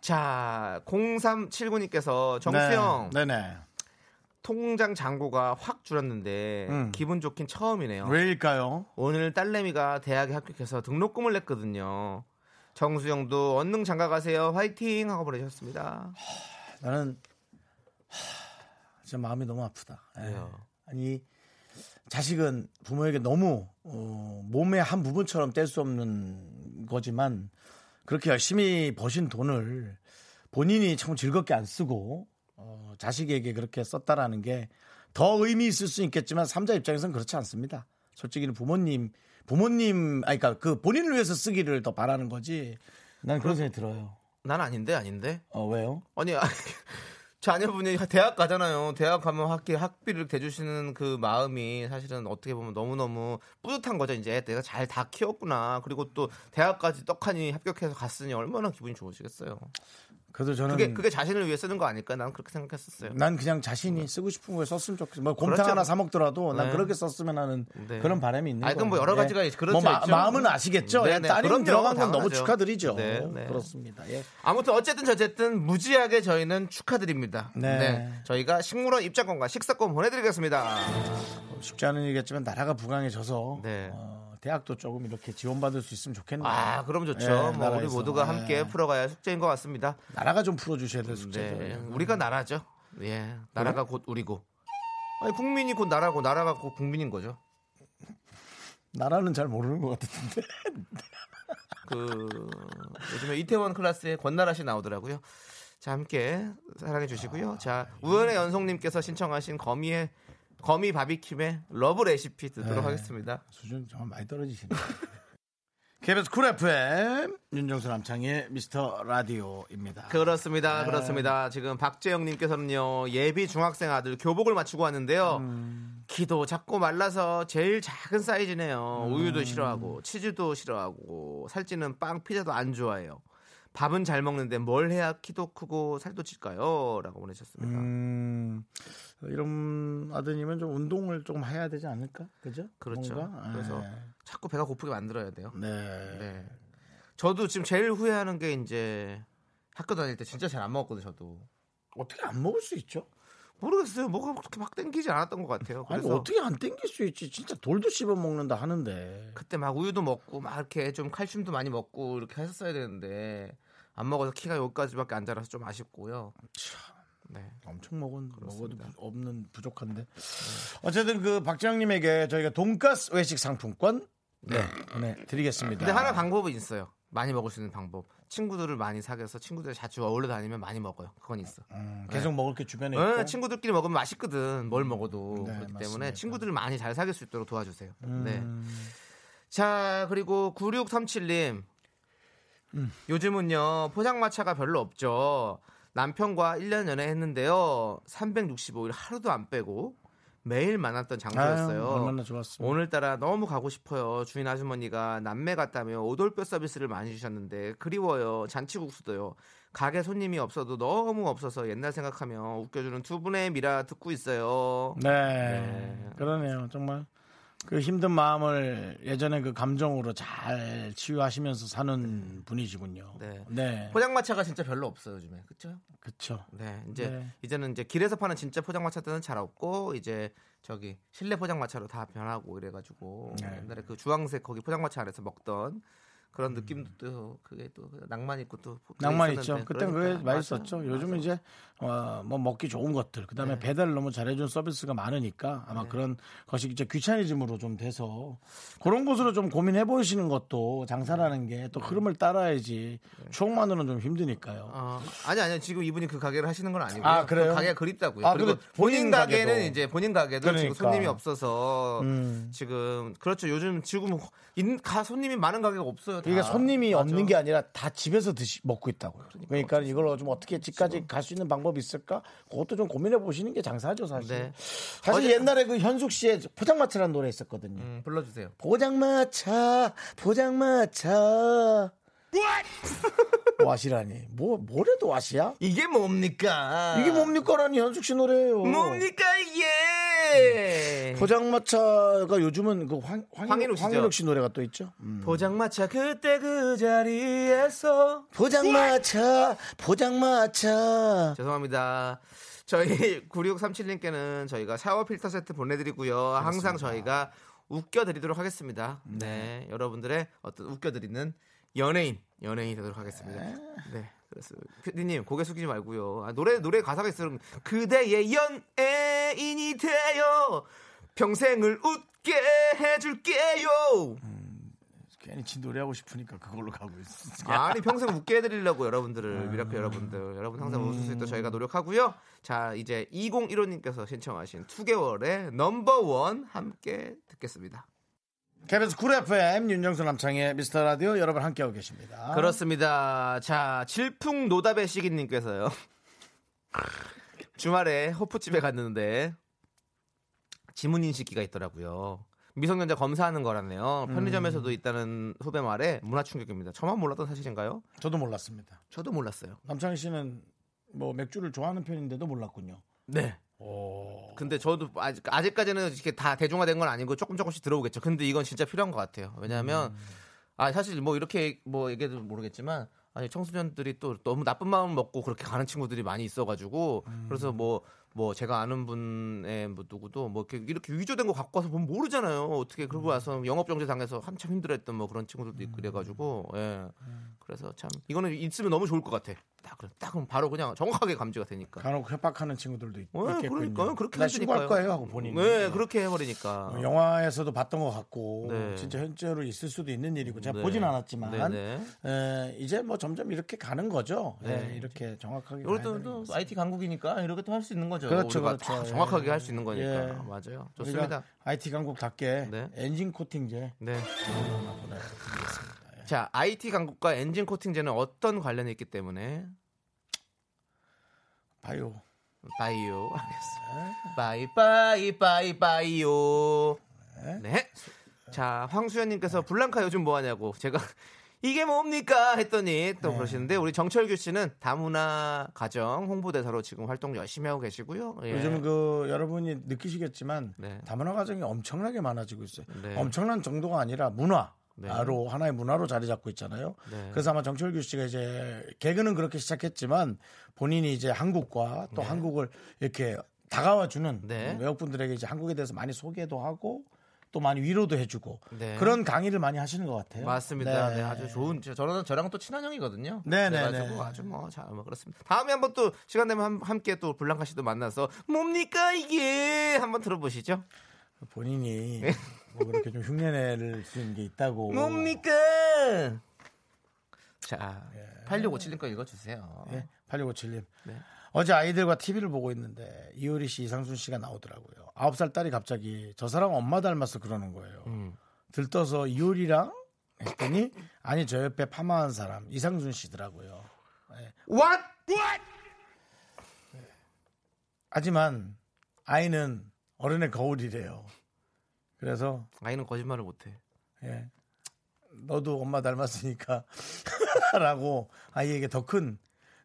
자, 공삼칠구님께서 정수영 네, 네네. 통장 잔고가 확 줄었는데 음. 기분 좋긴 처음이네요. 왜일까요? 오늘 딸내미가 대학에 합격해서 등록금을 냈거든요. 정수영도 언능 장가 가세요. 화이팅 하고 보내셨습니다. 하, 나는 하, 진짜 마음이 너무 아프다. 네. 아니 자식은 부모에게 너무 어, 몸의 한 부분처럼 뗄 수 없는 거지만 그렇게 열심히 버신 돈을 본인이 참 즐겁게 안 쓰고 어, 자식에게 그렇게 썼다라는 게 더 의미 있을 수 있겠지만 삼자 입장에서는 그렇지 않습니다. 솔직히 부모님, 부모님, 아니 그러니까 그 본인을 위해서 쓰기를 더 바라는 거지. 난 그런 생각이 들어요. 난 아닌데 아닌데. 어 왜요? 아니, 아니 자녀분이 대학 가잖아요. 대학 가면 학기 학비를 대주시는 그 마음이 사실은 어떻게 보면 너무 너무 뿌듯한 거죠. 이제 내가 잘 다 키웠구나. 그리고 또 대학까지 떡하니 합격해서 갔으니 얼마나 기분이 좋으시겠어요. 그래도 저는 그게, 그게 자신을 위해 쓰는 거 아닐까? 난 그렇게 생각했었어요. 난 그냥 자신이 쓰고 싶은 걸 썼으면 좋겠어. 뭐 곰탕 그렇죠. 하나 사 먹더라도 난 네. 그렇게 썼으면 하는 네. 그런 바람이 있는 거예요. 아, 그럼 뭐 여러 가지가 예. 그렇죠. 뭐 마, 마음은 아시겠죠. 네, 네. 따님 들어간 건 너무 축하드리죠. 네, 네. 그렇습니다. 예. 아무튼 어쨌든 저쨌든 무지하게 저희는 축하드립니다. 네. 네. 저희가 식물원 입장권과 식사권 보내드리겠습니다. 쉽지 않은 일이겠지만 나라가 부강해져서. 네. 어. 대학도 조금 이렇게 지원받을 수 있으면 좋겠네요. 아, 그럼 좋죠. 예, 뭐 우리 모두가 함께 예. 풀어가야 숙제인 것 같습니다. 나라가 좀 풀어주셔야 될 숙제죠. 네. 우리가 나라죠. 예, 나라가 그래? 곧 우리고, 아니 국민이 곧 나라고 나라가 곧 국민인 거죠. 나라는 잘 모르는 것 같은데. 그 요즘에 이태원 클라스에 권나라 씨 나오더라고요. 자, 함께 사랑해 주시고요. 아, 자, 우연의 연속님께서 신청하신 거미의 거미 바비킴의 러브 레시피 듣도록 네. 하겠습니다. 수준 정말 많이 떨어지시네요. 케이비에스 쿨 에프엠 윤정수 남창희의 미스터 라디오입니다. 그렇습니다. 네. 그렇습니다. 지금 박재영님께서는요. 예비 중학생 아들 교복을 맞추고 왔는데요. 음. 키도 작고 말라서 제일 작은 사이즈네요. 음. 우유도 싫어하고 치즈도 싫어하고 살찌는 빵 피자도 안 좋아해요. 밥은 잘 먹는데 뭘 해야 키도 크고 살도 찔까요? 라고 보내셨습니다. 음, 이런 아드님은 좀 운동을 좀 해야 되지 않을까? 그죠? 그렇죠. 뭔가? 그래서 에이. 자꾸 배가 고프게 만들어야 돼요. 네. 네. 저도 지금 제일 후회하는 게 이제 학교 다닐 때 진짜 잘 안 먹었거든요. 저도. 어떻게 안 먹을 수 있죠? 모르겠어요. 뭐가 그렇게 막 땡기지 않았던 것 같아요. 그래서 아니 어떻게 안 땡길 수 있지? 진짜 돌도 씹어 먹는다 하는데 그때 막 우유도 먹고 막 이렇게 좀 칼슘도 많이 먹고 이렇게 했었어야 되는데 안 먹어서 키가 여기까지밖에 안 자라서 좀 아쉽고요. 참, 네, 엄청 먹은 먹어도 없는 부족한데 네. 어쨌든 그 박재영님에게 저희가 돈가스 외식 상품권 네, 네 드리겠습니다. 근데 하나 방법은 있어요. 많이 먹을 수 있는 방법. 친구들을 많이 사귀어서 친구들 자주 어울려 다니면 많이 먹어요. 그건 있어. 음, 계속 네. 먹을 게 주변에 있고. 네, 친구들끼리 먹으면 맛있거든. 뭘 먹어도. 네, 그렇기 맞습니다. 때문에 친구들을 많이 잘 사귈 수 있도록 도와주세요. 음. 네. 자, 그리고 구육삼칠님. 음. 요즘은요. 포장마차가 별로 없죠. 남편과 일 년 연애했는데요. 삼백육십오 일 하루도 안 빼고. 매일 만났던 장소였어요. 아유, 얼마나 좋았어요. 오늘따라 너무 가고 싶어요. 주인 아주머니가 남매 같다며 오돌뼈 서비스를 많이 주셨는데 그리워요. 잔치국수도요. 가게 손님이 없어도 너무 없어서 옛날 생각하며 웃겨주는 두 분의 미라 듣고 있어요. 네, 네. 그러네요. 정말 그 힘든 마음을 예전에 그 감정으로 잘 치유하시면서 사는 네. 분이시군요. 네. 네. 포장마차가 진짜 별로 없어요, 요즘에. 그렇죠? 그렇죠. 네. 이제 네. 이제는 이제 길에서 파는 진짜 포장마차들은 잘 없고 이제 저기 실내 포장마차로 다 변하고 이래 가지고 네. 옛날에 그 주황색 거기 포장마차 안에서 먹던 그런 느낌도 또 그게 또 낭만 있고 또 낭만 있죠. 그때 그게 맛있었죠. 요즘은 이제 어, 뭐 먹기 좋은 것들 그다음에 네. 배달 너무 잘해준 서비스가 많으니까 아마 네. 그런 것이 이제 귀차니즘으로 좀 돼서 그런 곳으로 좀 고민해 보시는 것도 장사라는 게 또 흐름을 따라야지 네. 추억만으로는 좀 힘드니까요. 어, 아니 아니 지금 이분이 그 가게를 하시는 건 아니고요. 아, 그래요? 가게가 그립다고요. 아, 그리고 본인, 본인 가게는 가게도. 이제 본인 가게도 그러니까. 지금 손님이 없어서 음. 지금 그렇죠. 요즘 지금 인, 가 손님이 많은 가게가 없어요. 그러니까 아, 손님이 맞아. 없는 게 아니라 다 집에서 드시 먹고 있다고요. 그러니까, 그러니까 이걸 좀 어떻게 집까지 갈 수 있는 방법이 있을까? 그것도 좀 고민해 보시는 게 장사죠, 사실. 네. 사실 어제... 옛날에 그 현숙 씨의 포장마차라는 노래 있었거든요. 음, 불러주세요. 포장마차, 포장마차. 와시라니 뭐 뭐래도 와시야? 이게 뭡니까? 이게 뭡니까라니 현숙 씨 노래예요. 뭡니까 이게? 예. 음. 포장마차가 요즘은 그 황, 황, 황인욱, 황인욱 씨 노래가 또 있죠. 음. 포장마차 그때 그 자리에서 포장마차 포장마차. 죄송합니다. 저희 구육삼칠님께는 저희가 샤워 필터 세트 보내드리고요. 그렇습니다. 항상 저희가 웃겨드리도록 하겠습니다. 네, 네. 여러분들의 어떤 웃겨드리는. 연예인 연예인이 되도록 하겠습니다. 네, 네 그래서 피디님 고개 숙이지 말고요. 아, 노래 노래 가사가 있으면 그대의 연예인이 돼요. 평생을 웃게 해줄게요. 음, 괜히 진 노래하고 싶으니까 그걸로 가고 있어. 아니 평생 웃게 해드리려고 여러분들을 미라클 여러분들 여러분 항상 웃을 수 있도록 저희가 노력하고요. 자 이제 이공일오님께서 신청하신 두 개월의 넘버원 함께 듣겠습니다. 케이비에스 쿨 에프엠 윤정수 남창의 미스터라디오 여러분 함께하고 계십니다. 그렇습니다. 자 질풍노답의 시기님께서요. 주말에 호프집에 갔는데 지문인식기가 있더라고요. 미성년자 검사하는 거라네요. 편의점에서도 음. 있다는 후배 말에 문화 충격입니다. 저만 몰랐던 사실인가요? 저도 몰랐습니다. 저도 몰랐어요. 남창희 씨는 뭐 맥주를 좋아하는 편인데도 몰랐군요. 네. 오. 근데 저도 아직, 아직까지는 이렇게 다 대중화된 건 아니고 조금 조금씩 들어오겠죠. 근데 이건 진짜 필요한 것 같아요. 왜냐하면 음. 아 사실 뭐 이렇게 뭐 얘기해도 모르겠지만 아니 청소년들이 또 너무 나쁜 마음 먹고 그렇게 가는 친구들이 많이 있어가지고 음. 그래서 뭐. 뭐 제가 아는 분의 뭐 누구도 뭐 이렇게, 이렇게 위조된 거 갖고 와서 보면 모르잖아요. 어떻게 그러고 와서 영업 정지 당해서 한참 힘들어했던 뭐 그런 친구들도 있고 그래가지고 예. 그래서 참 이거는 있으면 너무 좋을 것 같아. 딱 그럼 딱 그럼 바로 그냥 정확하게 감지가 되니까. 간혹 협박하는 친구들도 있겠군요. 네, 그러니까 그렇게 나 신고할 거예요 하고 본인이. 네, 그렇게 해버리니까. 영화에서도 봤던 것 같고 네. 진짜 현재로 있을 수도 있는 일이고 제가 네. 보진 않았지만 네, 네. 에, 이제 뭐 점점 이렇게 가는 거죠. 네. 네, 이렇게 정확하게. 이것도 또 아이티 강국이니까 이렇게 또 할 수 있는 거죠. 그렇죠, 그렇죠. 정확하게 예. 할 수 있는 거니까 예. 맞아요. 좋습니다. 아이티 강국답게 네. 엔진 코팅제. 네. 자, 아이티 강국과 엔진 코팅제는 어떤 관련이 있기 때문에? 바이오. 바이오. 알겠습니다. 바이바이 바이바이오. 네. 네. 자, 황수연님께서 블랑카 요즘 뭐하냐고 제가. 이게 뭡니까 했더니 또 네. 그러시는데 우리 정철규 씨는 다문화 가정 홍보대사로 지금 활동 열심히 하고 계시고요. 예. 요즘 그 여러분이 느끼시겠지만 네. 다문화 가정이 엄청나게 많아지고 있어요. 네. 엄청난 정도가 아니라 문화. 네. 바로 하나의 문화로 자리 잡고 있잖아요. 네. 그래서 아마 정철규 씨가 이제 개그는 그렇게 시작했지만 본인이 이제 한국과 또 네. 한국을 이렇게 다가와주는 네. 외국분들에게 이제 한국에 대해서 많이 소개도 하고 또 많이 위로도 해주고 네. 그런 강의를 많이 하시는 것 같아요. 맞습니다. 네. 네, 아주 좋은 저는 저랑 또 친한 형이거든요. 네네네. 네. 아주 뭐 잘 뭐 그렇습니다. 다음에 한번 또 시간 되면 함께 또 블랑카 씨도 만나서 뭡니까 이게 한번 들어보시죠. 본인이 뭐 그렇게 좀 흉내낼 수 있는 게 있다고. 뭡니까? 자, 예. 팔육오칠님 거 읽어주세요. 예, 팔육오칠님. 네. 어제 아이들과 티비를 보고 있는데 이효리 씨, 이상순 씨가 나오더라고요. 아홉 살 딸이 갑자기 저 사람 엄마 닮아서 그러는 거예요. 음. 들떠서 이효리랑 했더니 아니 저 옆에 파마한 사람 이상순 씨더라고요. 네. What? What? 네. 하지만 아이는 어른의 거울이래요. 그래서 아이는 거짓말을 못해. 예. 너도 엄마 닮았으니까 라고 아이에게 더 큰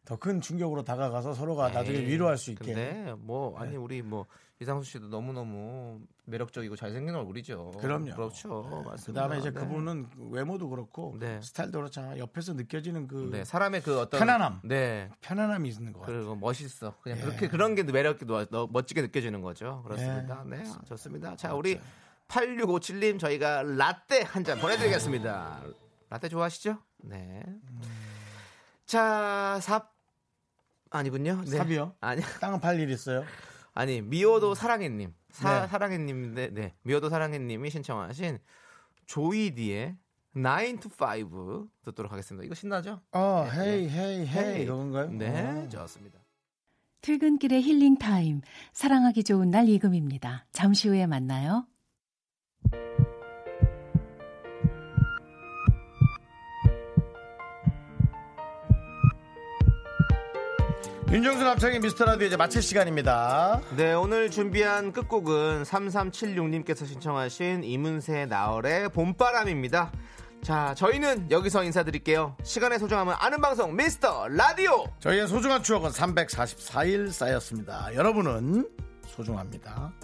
더 큰 충격으로 다가가서 서로가 나중에 위로할 수 있게. 근데 뭐 아니 우리 뭐 이상수 씨도 너무 너무 매력적이고 잘생긴 얼굴이죠. 그럼요. 그렇죠. 네. 맞습니다. 그다음에 이제 네. 그분은 외모도 그렇고 네. 스타일도 그렇잖아. 옆에서 느껴지는 그 네. 사람의 그 어떤 편안함, 네 편안함이 있는 거 같아요. 그리고 멋있어. 그냥 네. 그렇게 그런 게 매력이 멋지게 느껴지는 거죠. 그렇습니다. 네, 네. 좋습니다. 자 우리 맞죠. 팔육오칠님 저희가 라떼 한 잔 보내드리겠습니다. 라떼 좋아하시죠? 네. 음. 자 삽. 아니군요. 네. 삽이요? 아니 땅은 팔 일 있어요. 아니 미워도 사랑해님 사 네. 사랑해님인데 네 미워도 사랑해님이 신청하신 조이디의 나인 투 파이브 듣도록 하겠습니다. 이거 신나죠? 어 헤이 헤이 헤이 이건가요? 네 오. 좋습니다. 퇴근길의 힐링 타임 사랑하기 좋은 날 이금입니다. 잠시 후에 만나요. 윤정수 남창의 미스터라디오 이제 마칠 시간입니다. 네 오늘 준비한 끝곡은 삼삼칠육님께서 신청하신 이문세 나얼의 봄바람입니다. 자 저희는 여기서 인사드릴게요. 시간의 소중함은 아는 방송 미스터라디오. 저희의 소중한 추억은 삼백사십사일 쌓였습니다. 여러분은 소중합니다.